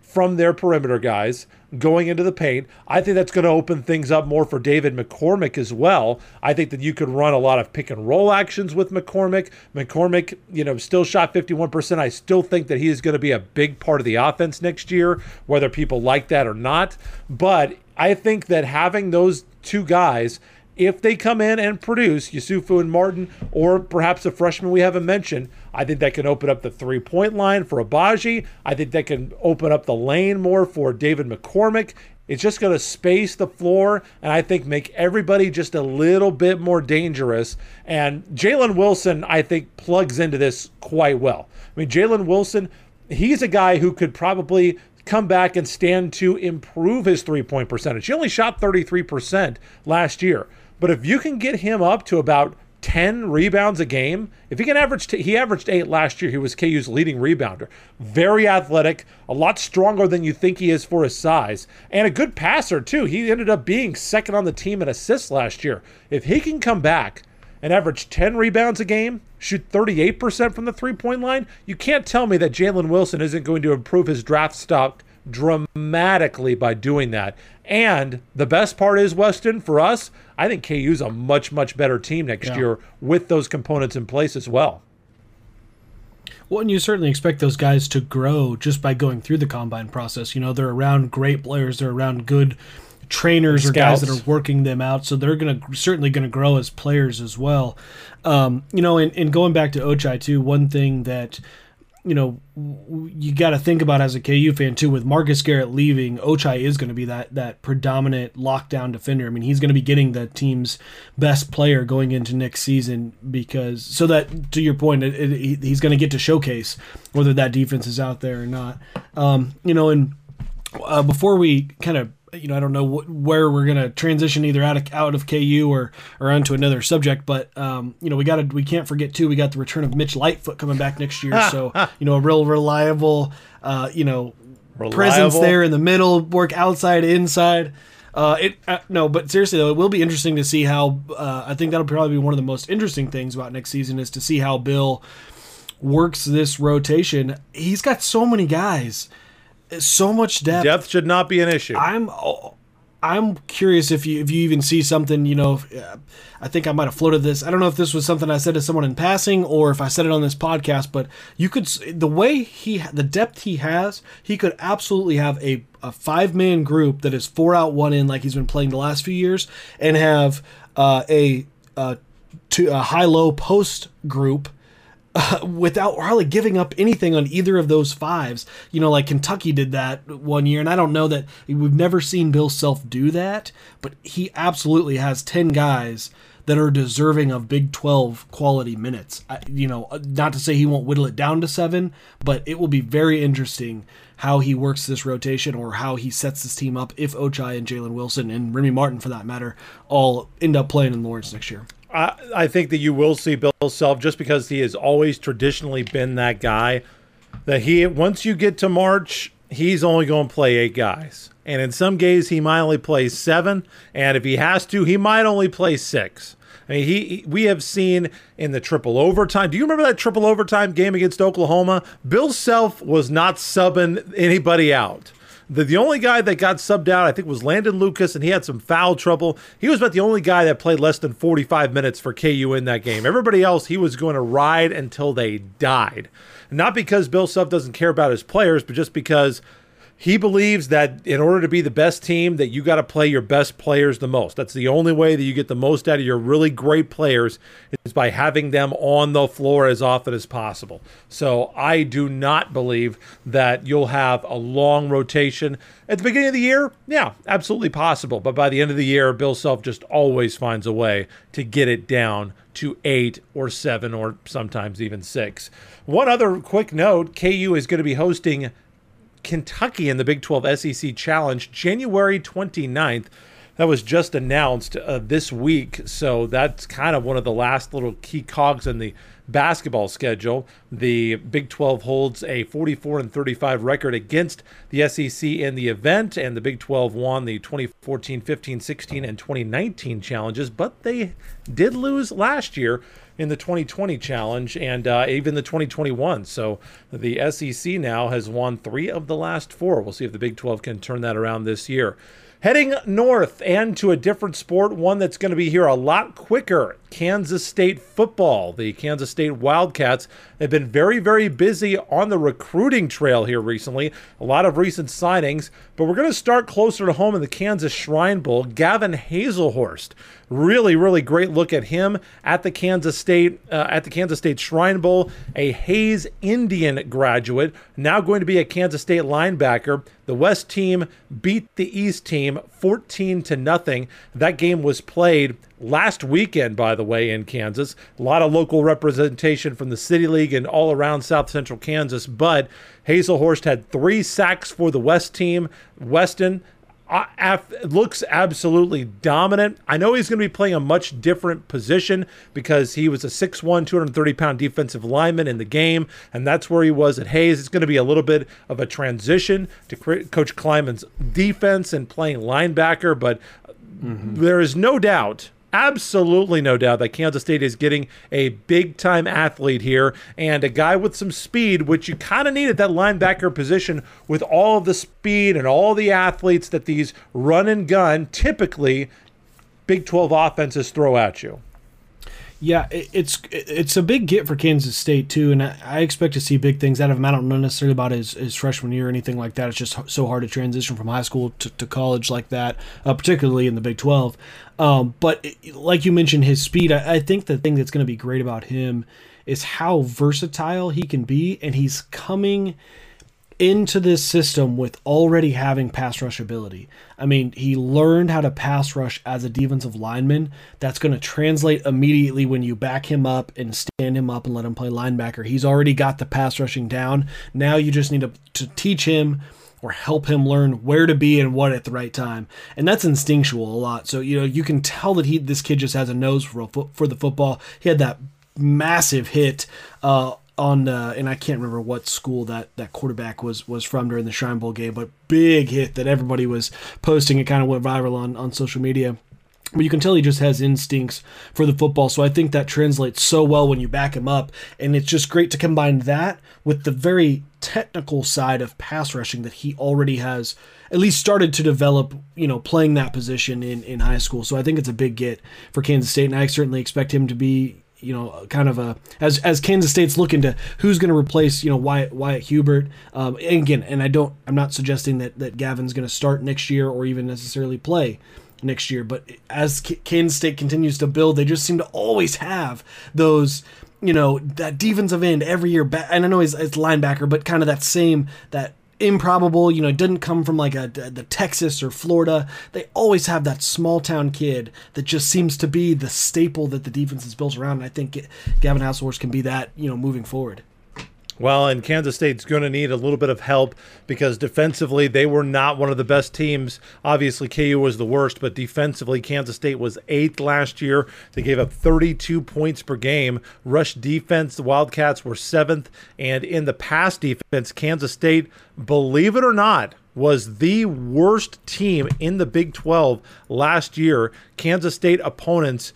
from their perimeter guys going into the paint. I think that's going to open things up more for David McCormick as well. I think that you could run a lot of pick and roll actions with McCormick. McCormick, still shot 51%. I still think that he is going to be a big part of the offense next year, whether people like that or not. But I think that having those two guys, if they come in and produce, Yusufu and Martin, or perhaps a freshman we haven't mentioned, I think that can open up the three-point line for Agbaji. I think that can open up the lane more for David McCormick. It's just going to space the floor and I think make everybody just a little bit more dangerous. And Jalen Wilson, I think, plugs into this quite well. I mean, Jalen Wilson, he's a guy who could probably come back and stand to improve his three-point percentage. He only shot 33% last year. But if you can get him up to about 10 rebounds a game, if he can average, he averaged 8 last year. He was KU's leading rebounder. Very athletic, a lot stronger than you think he is for his size, and a good passer too. He ended up being second on the team in assists last year. If he can come back and average 10 rebounds a game, shoot 38% from the three-point line, you can't tell me that Jalen Wilson isn't going to improve his draft stock dramatically by doing that. And the best part is, Weston, for us, I think KU's a much, much better team next year with those components in place as well. Well, and you certainly expect those guys to grow just by going through the combine process. They're around great players. They're around good trainers or guys that are working them out. So they're certainly going to grow as players as well. And going back to Ochai, too, one thing that you got to think about as a KU fan too, with Marcus Garrett leaving, Ochai is going to be that predominant lockdown defender. I mean, he's going to be getting the team's best player going into next season so that, to your point, he's going to get to showcase whether that defense is out there or not. Before we kind of, I don't know where we're going to transition either out of KU or onto another subject, but we can't forget too, we got the return of Mitch Lightfoot coming back next year. So, a real reliable, presence there in the middle, work outside, inside. But seriously though, it will be interesting to see how, I think that'll probably be one of the most interesting things about next season is to see how Bill works this rotation. He's got so many guys. So much depth. Depth should not be an issue. I'm I'm curious if you even see something, you know, I think I might have floated this. I don't know if this was something I said to someone in passing or if I said it on this podcast, but you could, the way the depth he has, he could absolutely have a five-man group that is 4 out, 1 in like he's been playing the last few years, and have a high-low post group without hardly giving up anything on either of those fives. You know, like Kentucky did that one year, and I don't know that we've never seen Bill Self do that, but he absolutely has 10 guys that are deserving of Big 12 quality minutes. You know, not to say he won't whittle it down to 7, but it will be very interesting how he works this rotation or how he sets this team up if Ochai and Jalen Wilson and Remy Martin, for that matter, all end up playing in Lawrence next year. I think that you will see Bill Self, just because he has always traditionally been that guy, that he, once you get to March, he's only going to play 8 guys. And in some games, he might only play 7. And if he has to, he might only play 6. I mean, we have seen in the triple overtime. Do you remember that triple overtime game against Oklahoma? Bill Self was not subbing anybody out. The only guy that got subbed out, I think, was Landon Lucas, and he had some foul trouble. He was about the only guy that played less than 45 minutes for KU in that game. Everybody else, he was going to ride until they died. Not because Bill Self doesn't care about his players, but just because he believes that in order to be the best team, that you got to play your best players the most. That's the only way that you get the most out of your really great players, is by having them on the floor as often as possible. So I do not believe that you'll have a long rotation at the beginning of the year. Yeah, absolutely possible. But by the end of the year, Bill Self just always finds a way to get it down to 8 or 7 or sometimes even 6. One other quick note, KU is going to be hosting Kentucky in the Big 12 SEC Challenge January 29th. That was just announced this week, so that's kind of one of the last little key cogs in the basketball schedule. The Big 12 holds a 44-35 record against the SEC in the event, and the Big 12 won the 2014, 15, 16, and 2019 challenges, but they did lose last year in the 2020 challenge and even the 2021. So the SEC now has won 3 of the last 4. We'll see if the Big 12 can turn that around this year. Heading north and to a different sport, one that's going to be here a lot quicker, Kansas State football. The Kansas State Wildcats have been very, very busy on the recruiting trail here recently. A lot of recent signings, but we're going to start closer to home in the Kansas Shrine Bowl. Gavin Hazelhorst, really, really great look at him at the Kansas State Shrine Bowl, a Hayes Indian graduate, now going to be a Kansas State linebacker. The West team beat the East team 14-0. That game was played last weekend, by the way, in Kansas. A lot of local representation from the City League and all around South Central Kansas, but Hazelhorst had 3 sacks for the West team. Weston looks absolutely dominant. I know he's going to be playing a much different position because he was a 6'1", 230-pound defensive lineman in the game, and that's where he was at Hayes. It's going to be a little bit of a transition to Coach Kleiman's defense and playing linebacker, but there is no doubt, absolutely no doubt, that Kansas State is getting a big-time athlete here and a guy with some speed, which you kind of need at that linebacker position with all of the speed and all the athletes that these run-and-gun, typically, Big 12 offenses throw at you. Yeah, it's a big get for Kansas State, too, and I expect to see big things out of him. I don't know necessarily about his freshman year or anything like that. It's just so hard to transition from high school to college like that, particularly in the Big 12. But like you mentioned, his speed, I think the thing that's going to be great about him is how versatile he can be, and he's coming into this system with already having pass rush ability. I mean, he learned how to pass rush as a defensive lineman. That's going to translate immediately when you back him up and stand him up and let him play linebacker. He's already got the pass rushing down. Now you just need to teach him or help him learn where to be and what at the right time. And that's instinctual a lot. So, you know, you can tell that this kid just has a nose for the football. He had that massive hit and I can't remember what school that quarterback was from during the Shrine Bowl game, but big hit that everybody was posting. It kind of went viral on social media. But you can tell he just has instincts for the football, so I think that translates so well when you back him up. And it's just great to combine that with the very technical side of pass rushing that he already has at least started to develop, you know, playing that position in high school. So I think it's a big get for Kansas State, and I certainly expect him to be, you know, kind of a, as Kansas State's looking to who's going to replace, you know, Wyatt Hubert. I'm not suggesting that Gavin's going to start next year or even necessarily play next year, but as Kansas State continues to build, they just seem to always have those, you know, that defensive end every year back. And I know it's linebacker, but kind of that improbable, you know, it didn't come from like the Texas or Florida. They always have that small town kid that just seems to be the staple that the defense is built around. And I think Gavin Hazelhorst can be that, you know, moving forward. Well, and Kansas State's going to need a little bit of help because defensively they were not one of the best teams. Obviously, KU was the worst, but defensively Kansas State was 8th last year. They gave up 32 points per game. Rush defense, the Wildcats were 7th. And in the pass defense, Kansas State, believe it or not, was the worst team in the Big 12 last year. Kansas State opponents,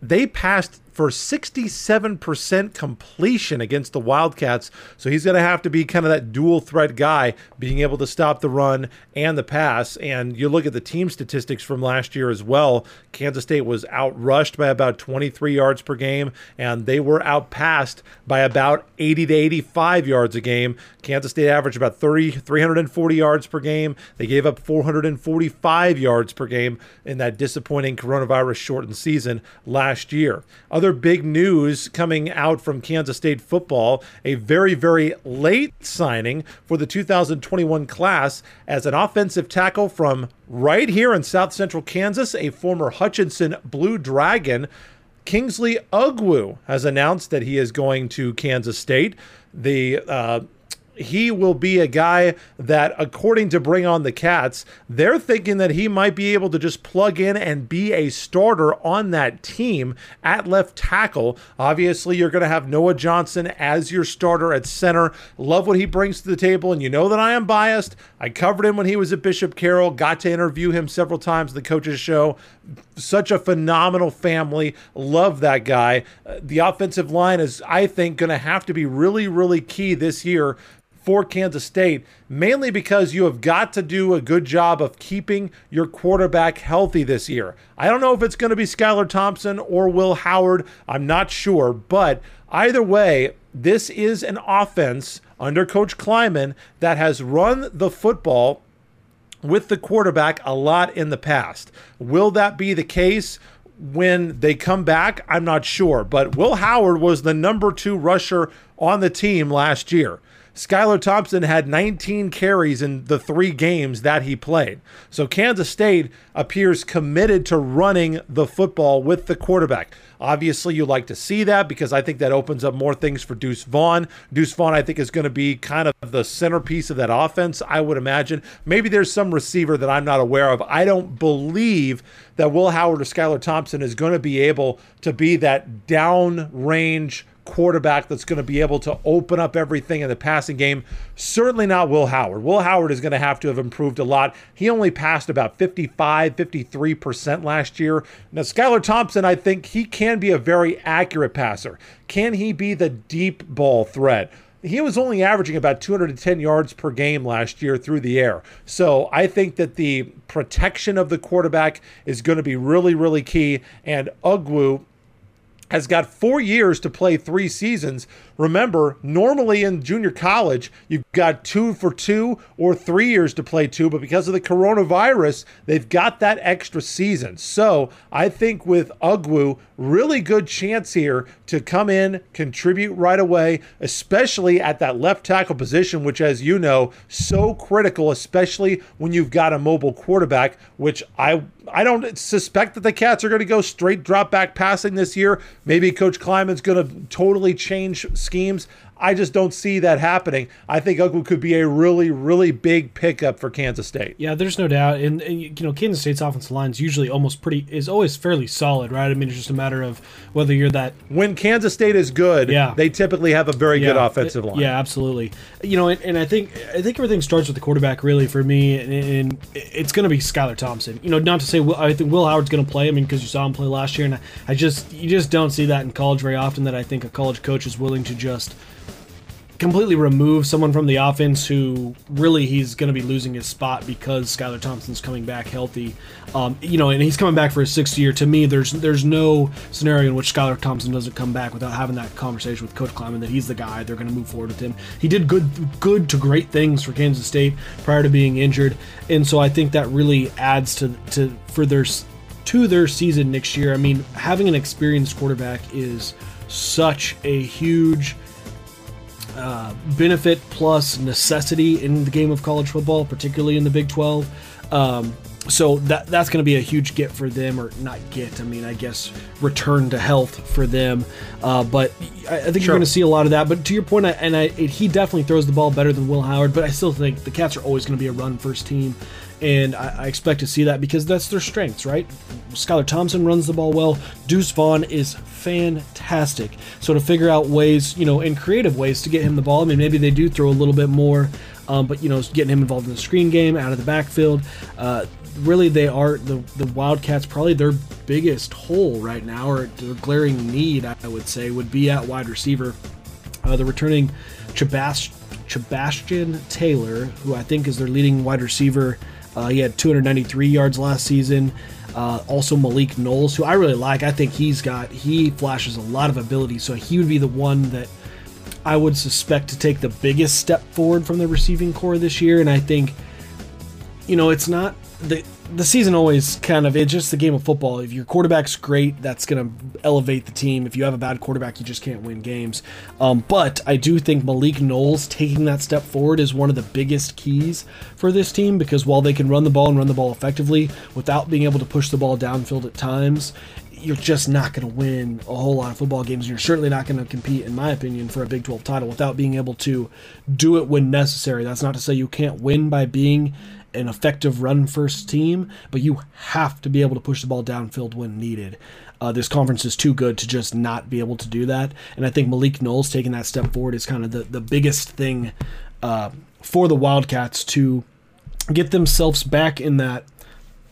they passed for 67% completion against the Wildcats. So he's going to have to be kind of that dual threat guy, being able to stop the run and the pass. And you look at the team statistics from last year as well. Kansas State was outrushed by about 23 yards per game, and they were outpassed by about 80 to 85 yards a game. Kansas State averaged about 340 yards per game. They gave up 445 yards per game in that disappointing coronavirus shortened season last year. Other big news coming out from Kansas State football, a very, very late signing for the 2021 class as an offensive tackle from right here in South Central Kansas, a former Hutchinson Blue Dragon. Kingsley Ugwu has announced that he is going to Kansas State. He will be a guy that, according to Bring On the Cats, they're thinking that he might be able to just plug in and be a starter on that team at left tackle. Obviously, you're going to have Noah Johnson as your starter at center. Love what he brings to the table, and you know that I am biased. I covered him when he was at Bishop Carroll, got to interview him several times at the coaches' show. Such a phenomenal family. Love that guy. The offensive line is, I think, going to have to be really, really key this year for Kansas State, mainly because you have got to do a good job of keeping your quarterback healthy this year. I don't know if it's going to be Skylar Thompson or Will Howard. I'm not sure, but either way, this is an offense under Coach Kleiman that has run the football with the quarterback a lot in the past. Will that be the case when they come back? I'm not sure, but Will Howard was the number 2 rusher on the team last year. Skylar Thompson had 19 carries in the 3 games that he played. So Kansas State appears committed to running the football with the quarterback. Obviously, you like to see that because I think that opens up more things for Deuce Vaughn. Deuce Vaughn, I think, is going to be kind of the centerpiece of that offense, I would imagine. Maybe there's some receiver that I'm not aware of. I don't believe that Will Howard or Skylar Thompson is going to be able to be that downrange quarterback that's going to be able to open up everything in the passing game. Certainly not Will Howard. Will Howard is going to have improved a lot. He only passed about 53% last year. Now, Skylar Thompson, I think he can be a very accurate passer. Can he be the deep ball threat? He was only averaging about 210 yards per game last year through the air. So I think that the protection of the quarterback is going to be really, really key. And Ugwu has got 4 years to play 3 seasons. Remember, normally in junior college, you've got 2 for 2 or 3 years to play 2, but because of the coronavirus, they've got that extra season. So I think with Ugwu, really good chance here to come in, contribute right away, especially at that left tackle position, which, as you know, so critical, especially when you've got a mobile quarterback, which I don't suspect that the Cats are going to go straight drop back passing this year. Maybe Coach Kleiman's going to totally change schemes. I just don't see that happening. I think Ugwu could be a really, really big pickup for Kansas State. Yeah, there's no doubt. And you know, Kansas State's offensive line is usually always fairly solid, right? I mean, it's just a matter of whether you're that. When Kansas State is good, they typically have a very good offensive line. Yeah, absolutely. You know, and I think everything starts with the quarterback, really, for me. And it's going to be Skylar Thompson. You know, not to say I think Will Howard's going to play. I mean, because you saw him play last year, and you just don't see that in college very often. That I think a college coach is willing to just completely remove someone from the offense who really he's going to be losing his spot because Skylar Thompson's coming back healthy. You know, and he's coming back for his sixth year. To me, there's no scenario in which Skylar Thompson doesn't come back without having that conversation with Coach Kleiman that he's the guy, they're going to move forward with him. He did good to great things for Kansas State prior to being injured, and so I think that really adds to their season next year. I mean, having an experienced quarterback is such a huge benefit plus necessity in the game of college football, particularly in the Big 12. So that's going to be a huge get for them, or not get, I mean, I guess return to health for them. But I think You're going to see a lot of that. But to your point, he definitely throws the ball better than Will Howard, but I still think the Cats are always going to be a run-first team. And I expect to see that because that's their strengths, right? Skylar Thompson runs the ball well. Deuce Vaughn is fantastic. So to figure out ways, you know, and creative ways to get him the ball, I mean, maybe they do throw a little bit more, but, you know, getting him involved in the screen game, out of the backfield. Really, they are the Wildcats, probably their biggest hole right now, or their glaring need, I would say, would be at wide receiver. The returning Sebastian Taylor, who I think is their leading wide receiver. He had 293 yards last season. Also Malik Knowles, who I really like. I think he flashes a lot of ability, so he would be the one that I would suspect to take the biggest step forward from the receiving core this year. And I think, you know, it's not the season always kind of, it's just the game of football. If your quarterback's great, that's going to elevate the team. If you have a bad quarterback, you just can't win games. But I do think Malik Knowles taking that step forward is one of the biggest keys for this team, because while they can run the ball and run the ball effectively without being able to push the ball downfield at times, you're just not going to win a whole lot of football games, and you're certainly not going to compete, in my opinion, for a Big 12 title without being able to do it when necessary. That's not to say you can't win by being an effective run-first team, but you have to be able to push the ball downfield when needed. This conference is too good to just not be able to do that, and I think Malik Knowles taking that step forward is kind of the biggest thing for the Wildcats to get themselves back in that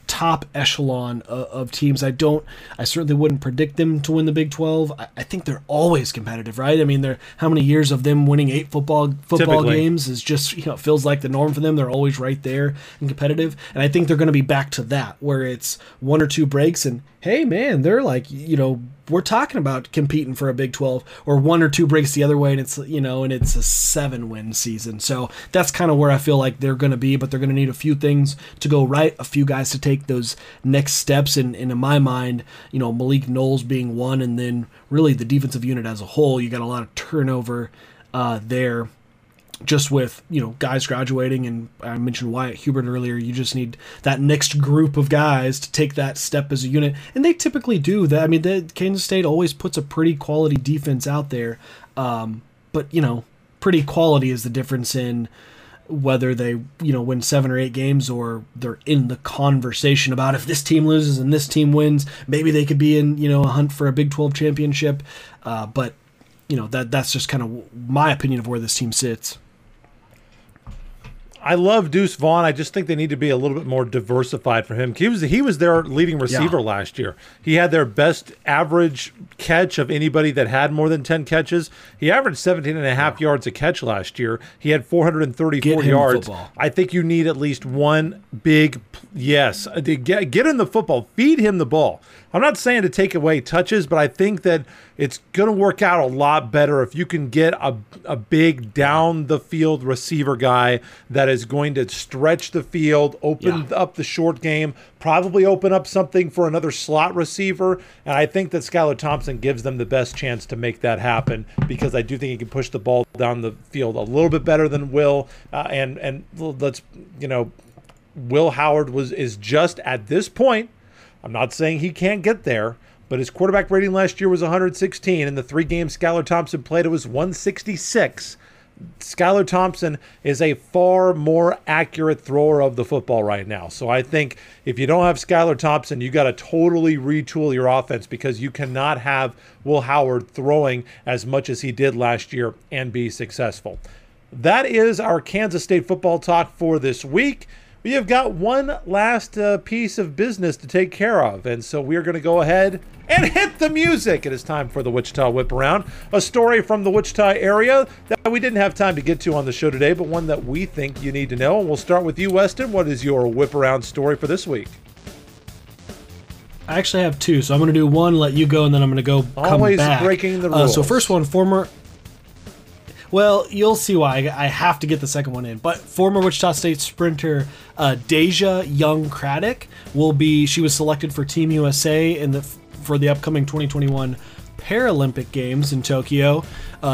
top echelon of teams. I certainly wouldn't predict them to win the Big 12. I think they're always competitive, right? I mean, how many years of them winning 8 football Typically. Games is just, you know, it feels like the norm for them. They're always right there and competitive, and I think they're going to be back to that, where it's one or two breaks and, hey man, they're like, you know, we're talking about competing for a Big 12, or one or two breaks the other way, and it's, you know, and it's a 7-win season. So that's kind of where I feel like they're going to be, but they're going to need a few things to go right, a few guys to take those next steps. And in my mind, you know, Malik Knowles being one, and then really the defensive unit as a whole, you got a lot of turnover there. Just with, you know, guys graduating, and I mentioned Wyatt Hubert earlier, you just need that next group of guys to take that step as a unit, and they typically do that. I mean, Kansas State always puts a pretty quality defense out there, but, you know, pretty quality is the difference in whether they, you know, win 7 or 8 games, or they're in the conversation about if this team loses and this team wins, maybe they could be in, you know, a hunt for a Big 12 championship. But, you know, that's just kind of my opinion of where this team sits. I love Deuce Vaughn. I just think they need to be a little bit more diversified for him. He was their leading receiver last year. He had their best average catch of anybody that had more than 10 catches. He averaged 17.5 yards a catch last year. He had 434 yards. Football. I think you need at least one big, yes, get him the football. Feed him the ball. I'm not saying to take away touches, but I think that it's going to work out a lot better if you can get a big down-the-field receiver guy that is going to stretch the field, open up the short game, probably open up something for another slot receiver. And I think that Skylar Thompson gives them the best chance to make that happen, because I do think he can push the ball down the field a little bit better than Will. And let's, you know, Will Howard is just at this point, I'm not saying he can't get there, but his quarterback rating last year was 116, and the 3 games Skylar Thompson played, it was 166. Skylar Thompson is a far more accurate thrower of the football right now. So I think if you don't have Skylar Thompson, you got to totally retool your offense, because you cannot have Will Howard throwing as much as he did last year and be successful. That is our Kansas State football talk for this week. we have got one last piece of business to take care of, and so we're going to go ahead and hit the music. It is time for the Wichita Whip Around, a story from the Wichita area that we didn't have time to get to on the show today, but one that we think you need to know. And we'll start with you, Weston. What is your Whip Around story for this week? I actually have two, so I'm going to do one, let you go, and then I'm going to go come back. Always breaking the rules. So first one, Well, you'll see why. I have to get the second one in. But former Wichita State sprinter Deja Young Craddock will be. She was selected for Team USA for the upcoming 2021 Paralympic Games in Tokyo.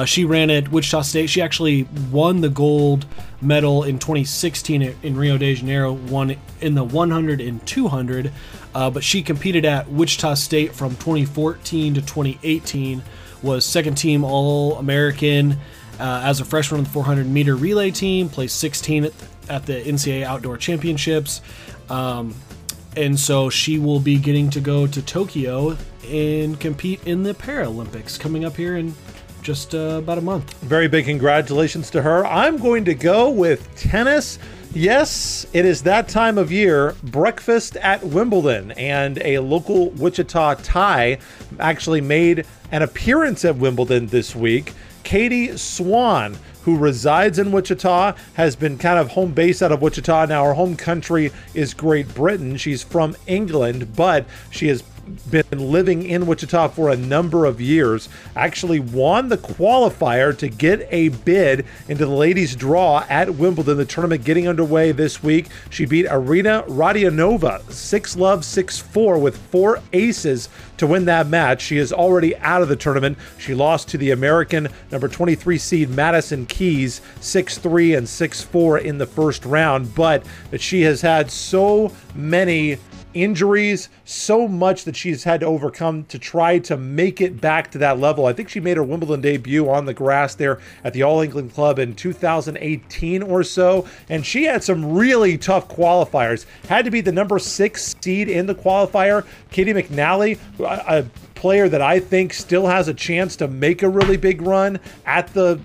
She ran at Wichita State. She actually won the gold medal in 2016 in Rio de Janeiro, won in the 100 and 200. But she competed at Wichita State from 2014 to 2018. Was second team All-American. As a freshman on the 400-meter relay team, placed 16 at the NCAA Outdoor Championships. And so she will be getting to go to Tokyo and compete in the Paralympics coming up here in just about a month. Very big congratulations to her. I'm going to go with tennis. Yes, it is that time of year, breakfast at Wimbledon, and a local Wichita tie actually made an appearance at Wimbledon this week. Katie Swan, who resides in Wichita, has been kind of home base out of Wichita. Now her home country is Great Britain. She's from England, but she has been living in Wichita for a number of years. Actually won the qualifier to get a bid into the ladies' draw at Wimbledon, the tournament getting underway this week. She beat Arina Rodionova 6-love, 6-4 with four aces to win that match. She is already out of the tournament. She lost to the American number 23 seed Madison Keys 6-3 and 6-4 in the first round, but that she has had so many injuries, so much that she's had to overcome to try to make it back to that level. I think she made her Wimbledon debut on the grass there at the All England Club in 2018 or so, and she had some really tough qualifiers. Had to be the number 6 seed in the qualifier. Katie McNally, a player that I think still has a chance to make a really big run at the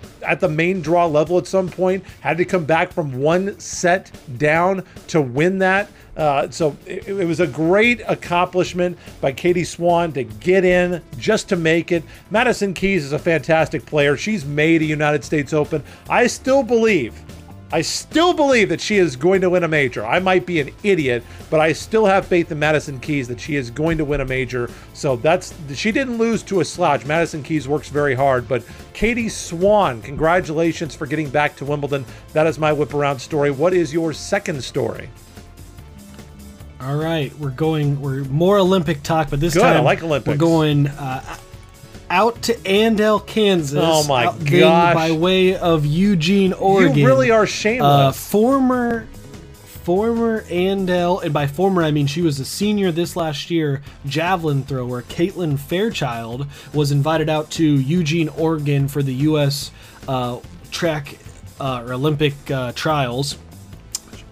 main draw level at some point, had to come back from one set down to win that. So it was a great accomplishment by Katie Swan to get in just to make it. Madison Keys is a fantastic player. She's made a United States Open. I still believe that she is going to win a major. I might be an idiot, but I still have faith in Madison Keys that she is going to win a major. So she didn't lose to a slouch. Madison Keys works very hard, but Katie Swan, congratulations for getting back to Wimbledon. That is my Whip Around story. What is your second story? All right, we're more Olympic talk, but this time I like Olympics. We're going out to Andale, Kansas. Oh my gosh. By way of Eugene, Oregon. You really are shameless. Former Andale, and by former I mean she was a senior this last year, javelin thrower Caitlin Fairchild was invited out to Eugene, Oregon for the U.S. Track or Olympic trials.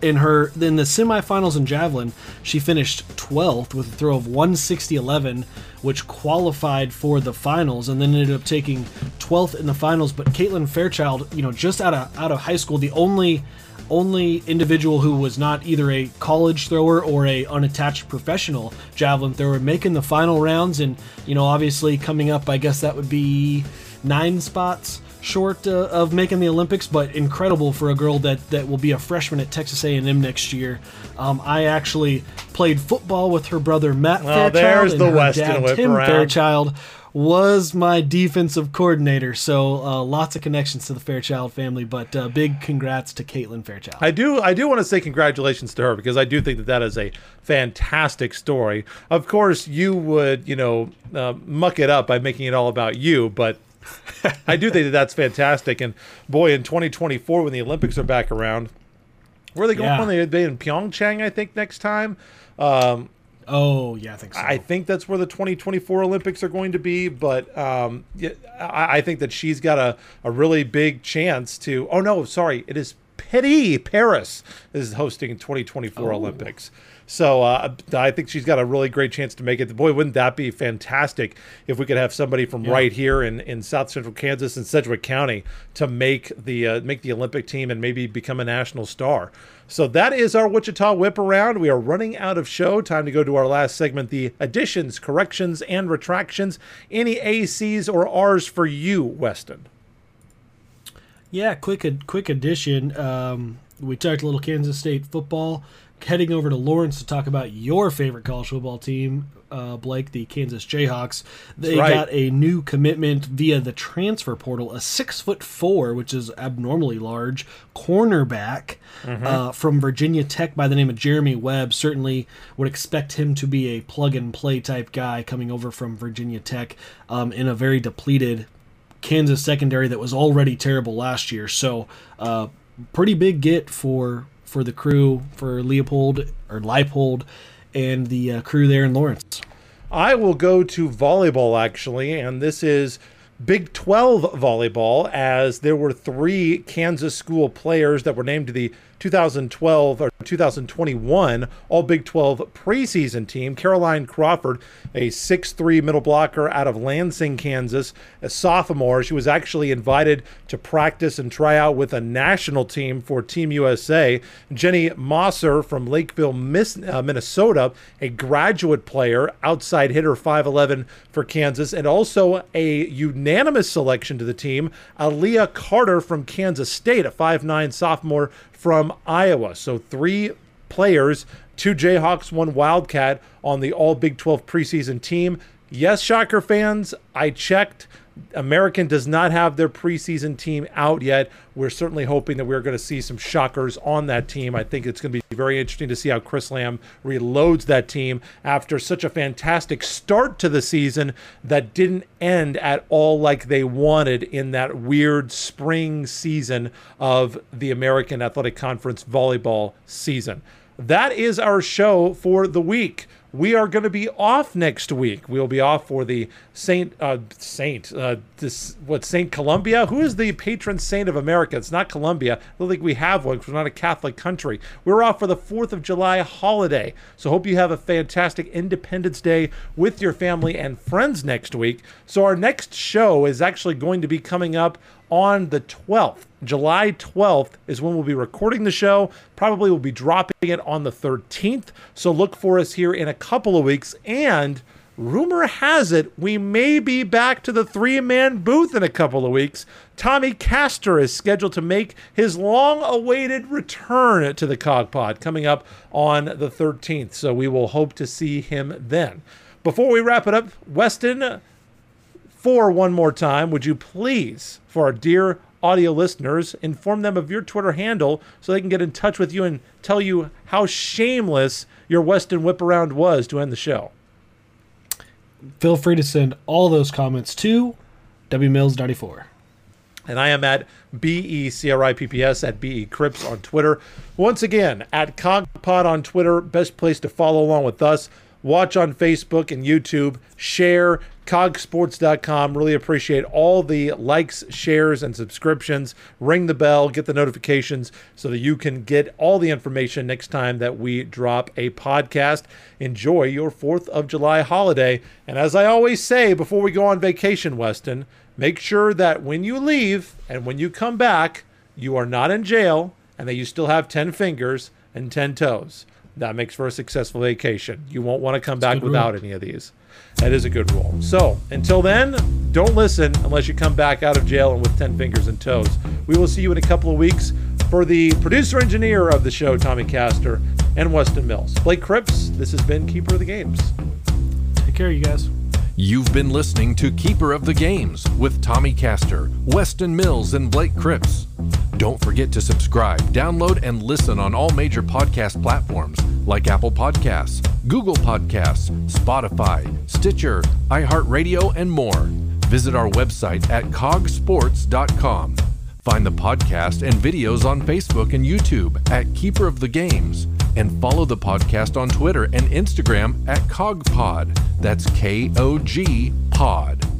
In the semifinals in javelin, she finished 12th with a throw of 160.11, which qualified for the finals, and then ended up taking 12th in the finals. But Caitlin Fairchild, just out of high school, the only individual who was not either a college thrower or a unattached professional javelin thrower, making the final rounds, and obviously coming up, I guess that would be 9 spots short of making the Olympics, but incredible for a girl that will be a freshman at Texas A&M next year. I actually played football with her brother Matt Fairchild, and her dad Tim Fairchild was my defensive coordinator, so lots of connections to the Fairchild family. But big congrats to Caitlin Fairchild. I do want to say congratulations to her, because I do think that is a fantastic story. Of course, you would muck it up by making it all about you, but I do think that's fantastic. And boy, in 2024, when the Olympics are back around, where are they going? Yeah. They're in Pyeongchang, I think, next time. Oh, yeah, I think so. I think that's where the 2024 Olympics are going to be, but I think that she's got a really big chance to... Oh, no, sorry. It is Paris is hosting 2024 Olympics. So I think she's got a really great chance to make it. Boy, wouldn't that be fantastic if we could have somebody from right here in South Central Kansas and Sedgwick County to make the Olympic team and maybe become a national star. So that is our Wichita Whip Around. We are running out of show. Time to go to our last segment, the additions, corrections, and retractions. Any ACs or Rs for you, Weston? Yeah, quick addition. We talked a little Kansas State football. Heading over to Lawrence to talk about your favorite college football team, Blake, the Kansas Jayhawks. They got a new commitment via the transfer portal, a 6'4", which is abnormally large, cornerback from Virginia Tech by the name of Jeremy Webb. Certainly would expect him to be a plug-and-play type guy coming over from Virginia Tech in a very depleted Kansas secondary that was already terrible last year. So pretty big get for the crew, for Leipold and the crew there in Lawrence. I will go to volleyball, actually, and this is Big 12 volleyball, as there were three Kansas school players that were named to the 2012 or 2021 All Big 12 preseason team. Caroline Crawford, a 6'3" middle blocker out of Lansing, Kansas, a sophomore. She was actually invited to practice and try out with a national team for Team USA. Jenny Mosser from Lakeville, Minnesota, a graduate player, outside hitter, 5'11" for Kansas, and also a unanimous selection to the team, Aaliyah Carter from Kansas State, a 5'9" sophomore from Iowa. So three players, two Jayhawks, one Wildcat on the All Big 12 preseason team. Yes, Shocker fans, I checked. American does not have their preseason team out yet. We're certainly hoping that we're going to see some Shockers on that team. I think it's going to be very interesting to see how Chris Lamb reloads that team after such a fantastic start to the season that didn't end at all like they wanted in that weird spring season of the American Athletic Conference volleyball season. That is our show for the week. We are going to be off next week. We'll be off for the Saint Columbia? Who is the patron saint of America? It's not Columbia. I don't think we have one because we're not a Catholic country. We're off for the 4th of July holiday. So hope you have a fantastic Independence Day with your family and friends next week. So our next show is actually going to be coming up on the 12th. July 12th is when we'll be recording the show. Probably we'll be dropping it on the 13th. So look for us here in a couple of weeks. And rumor has it, we may be back to the three-man booth in a couple of weeks. Tommy Castor is scheduled to make his long-awaited return to the Cogpod coming up on the 13th. So we will hope to see him then. Before we wrap it up, Weston, for one more time, would you please, for our dear audio listeners, inform them of your Twitter handle so they can get in touch with you and tell you how shameless your Weston Whip Around was to end the show? Feel free to send all those comments to WMills94. And I am at BECRIPPS, at BECrips on Twitter. Once again, at CogPod on Twitter, best place to follow along with us. Watch on Facebook and YouTube. Share cogsports.com. Really appreciate all the likes, shares, and subscriptions. Ring the bell, get the notifications so that you can get all the information next time that we drop a podcast. Enjoy your 4th of July holiday. And as I always say before we go on vacation, Weston, make sure that when you leave and when you come back, you are not in jail and that you still have 10 fingers and 10 toes. That makes for a successful vacation. You won't want to come back without any of these. That is a good rule. So until then, don't listen unless you come back out of jail and with 10 fingers and toes. We will see you in a couple of weeks. For the producer engineer of the show, Tommy Castor, and Weston Mills, Blake Cripps, this has been Keeper of the Games. Take care, you guys. You've been listening to Keeper of the Games with Tommy Castor, Weston Mills, and Blake Cripps. Don't forget to subscribe, download, and listen on all major podcast platforms like Apple Podcasts, Google Podcasts, Spotify, Stitcher, iHeartRadio, and more. Visit our website at cogsports.com. Find the podcast and videos on Facebook and YouTube at Keeper of the Games. And follow the podcast on Twitter and Instagram at CogPod. That's K-O-G Pod.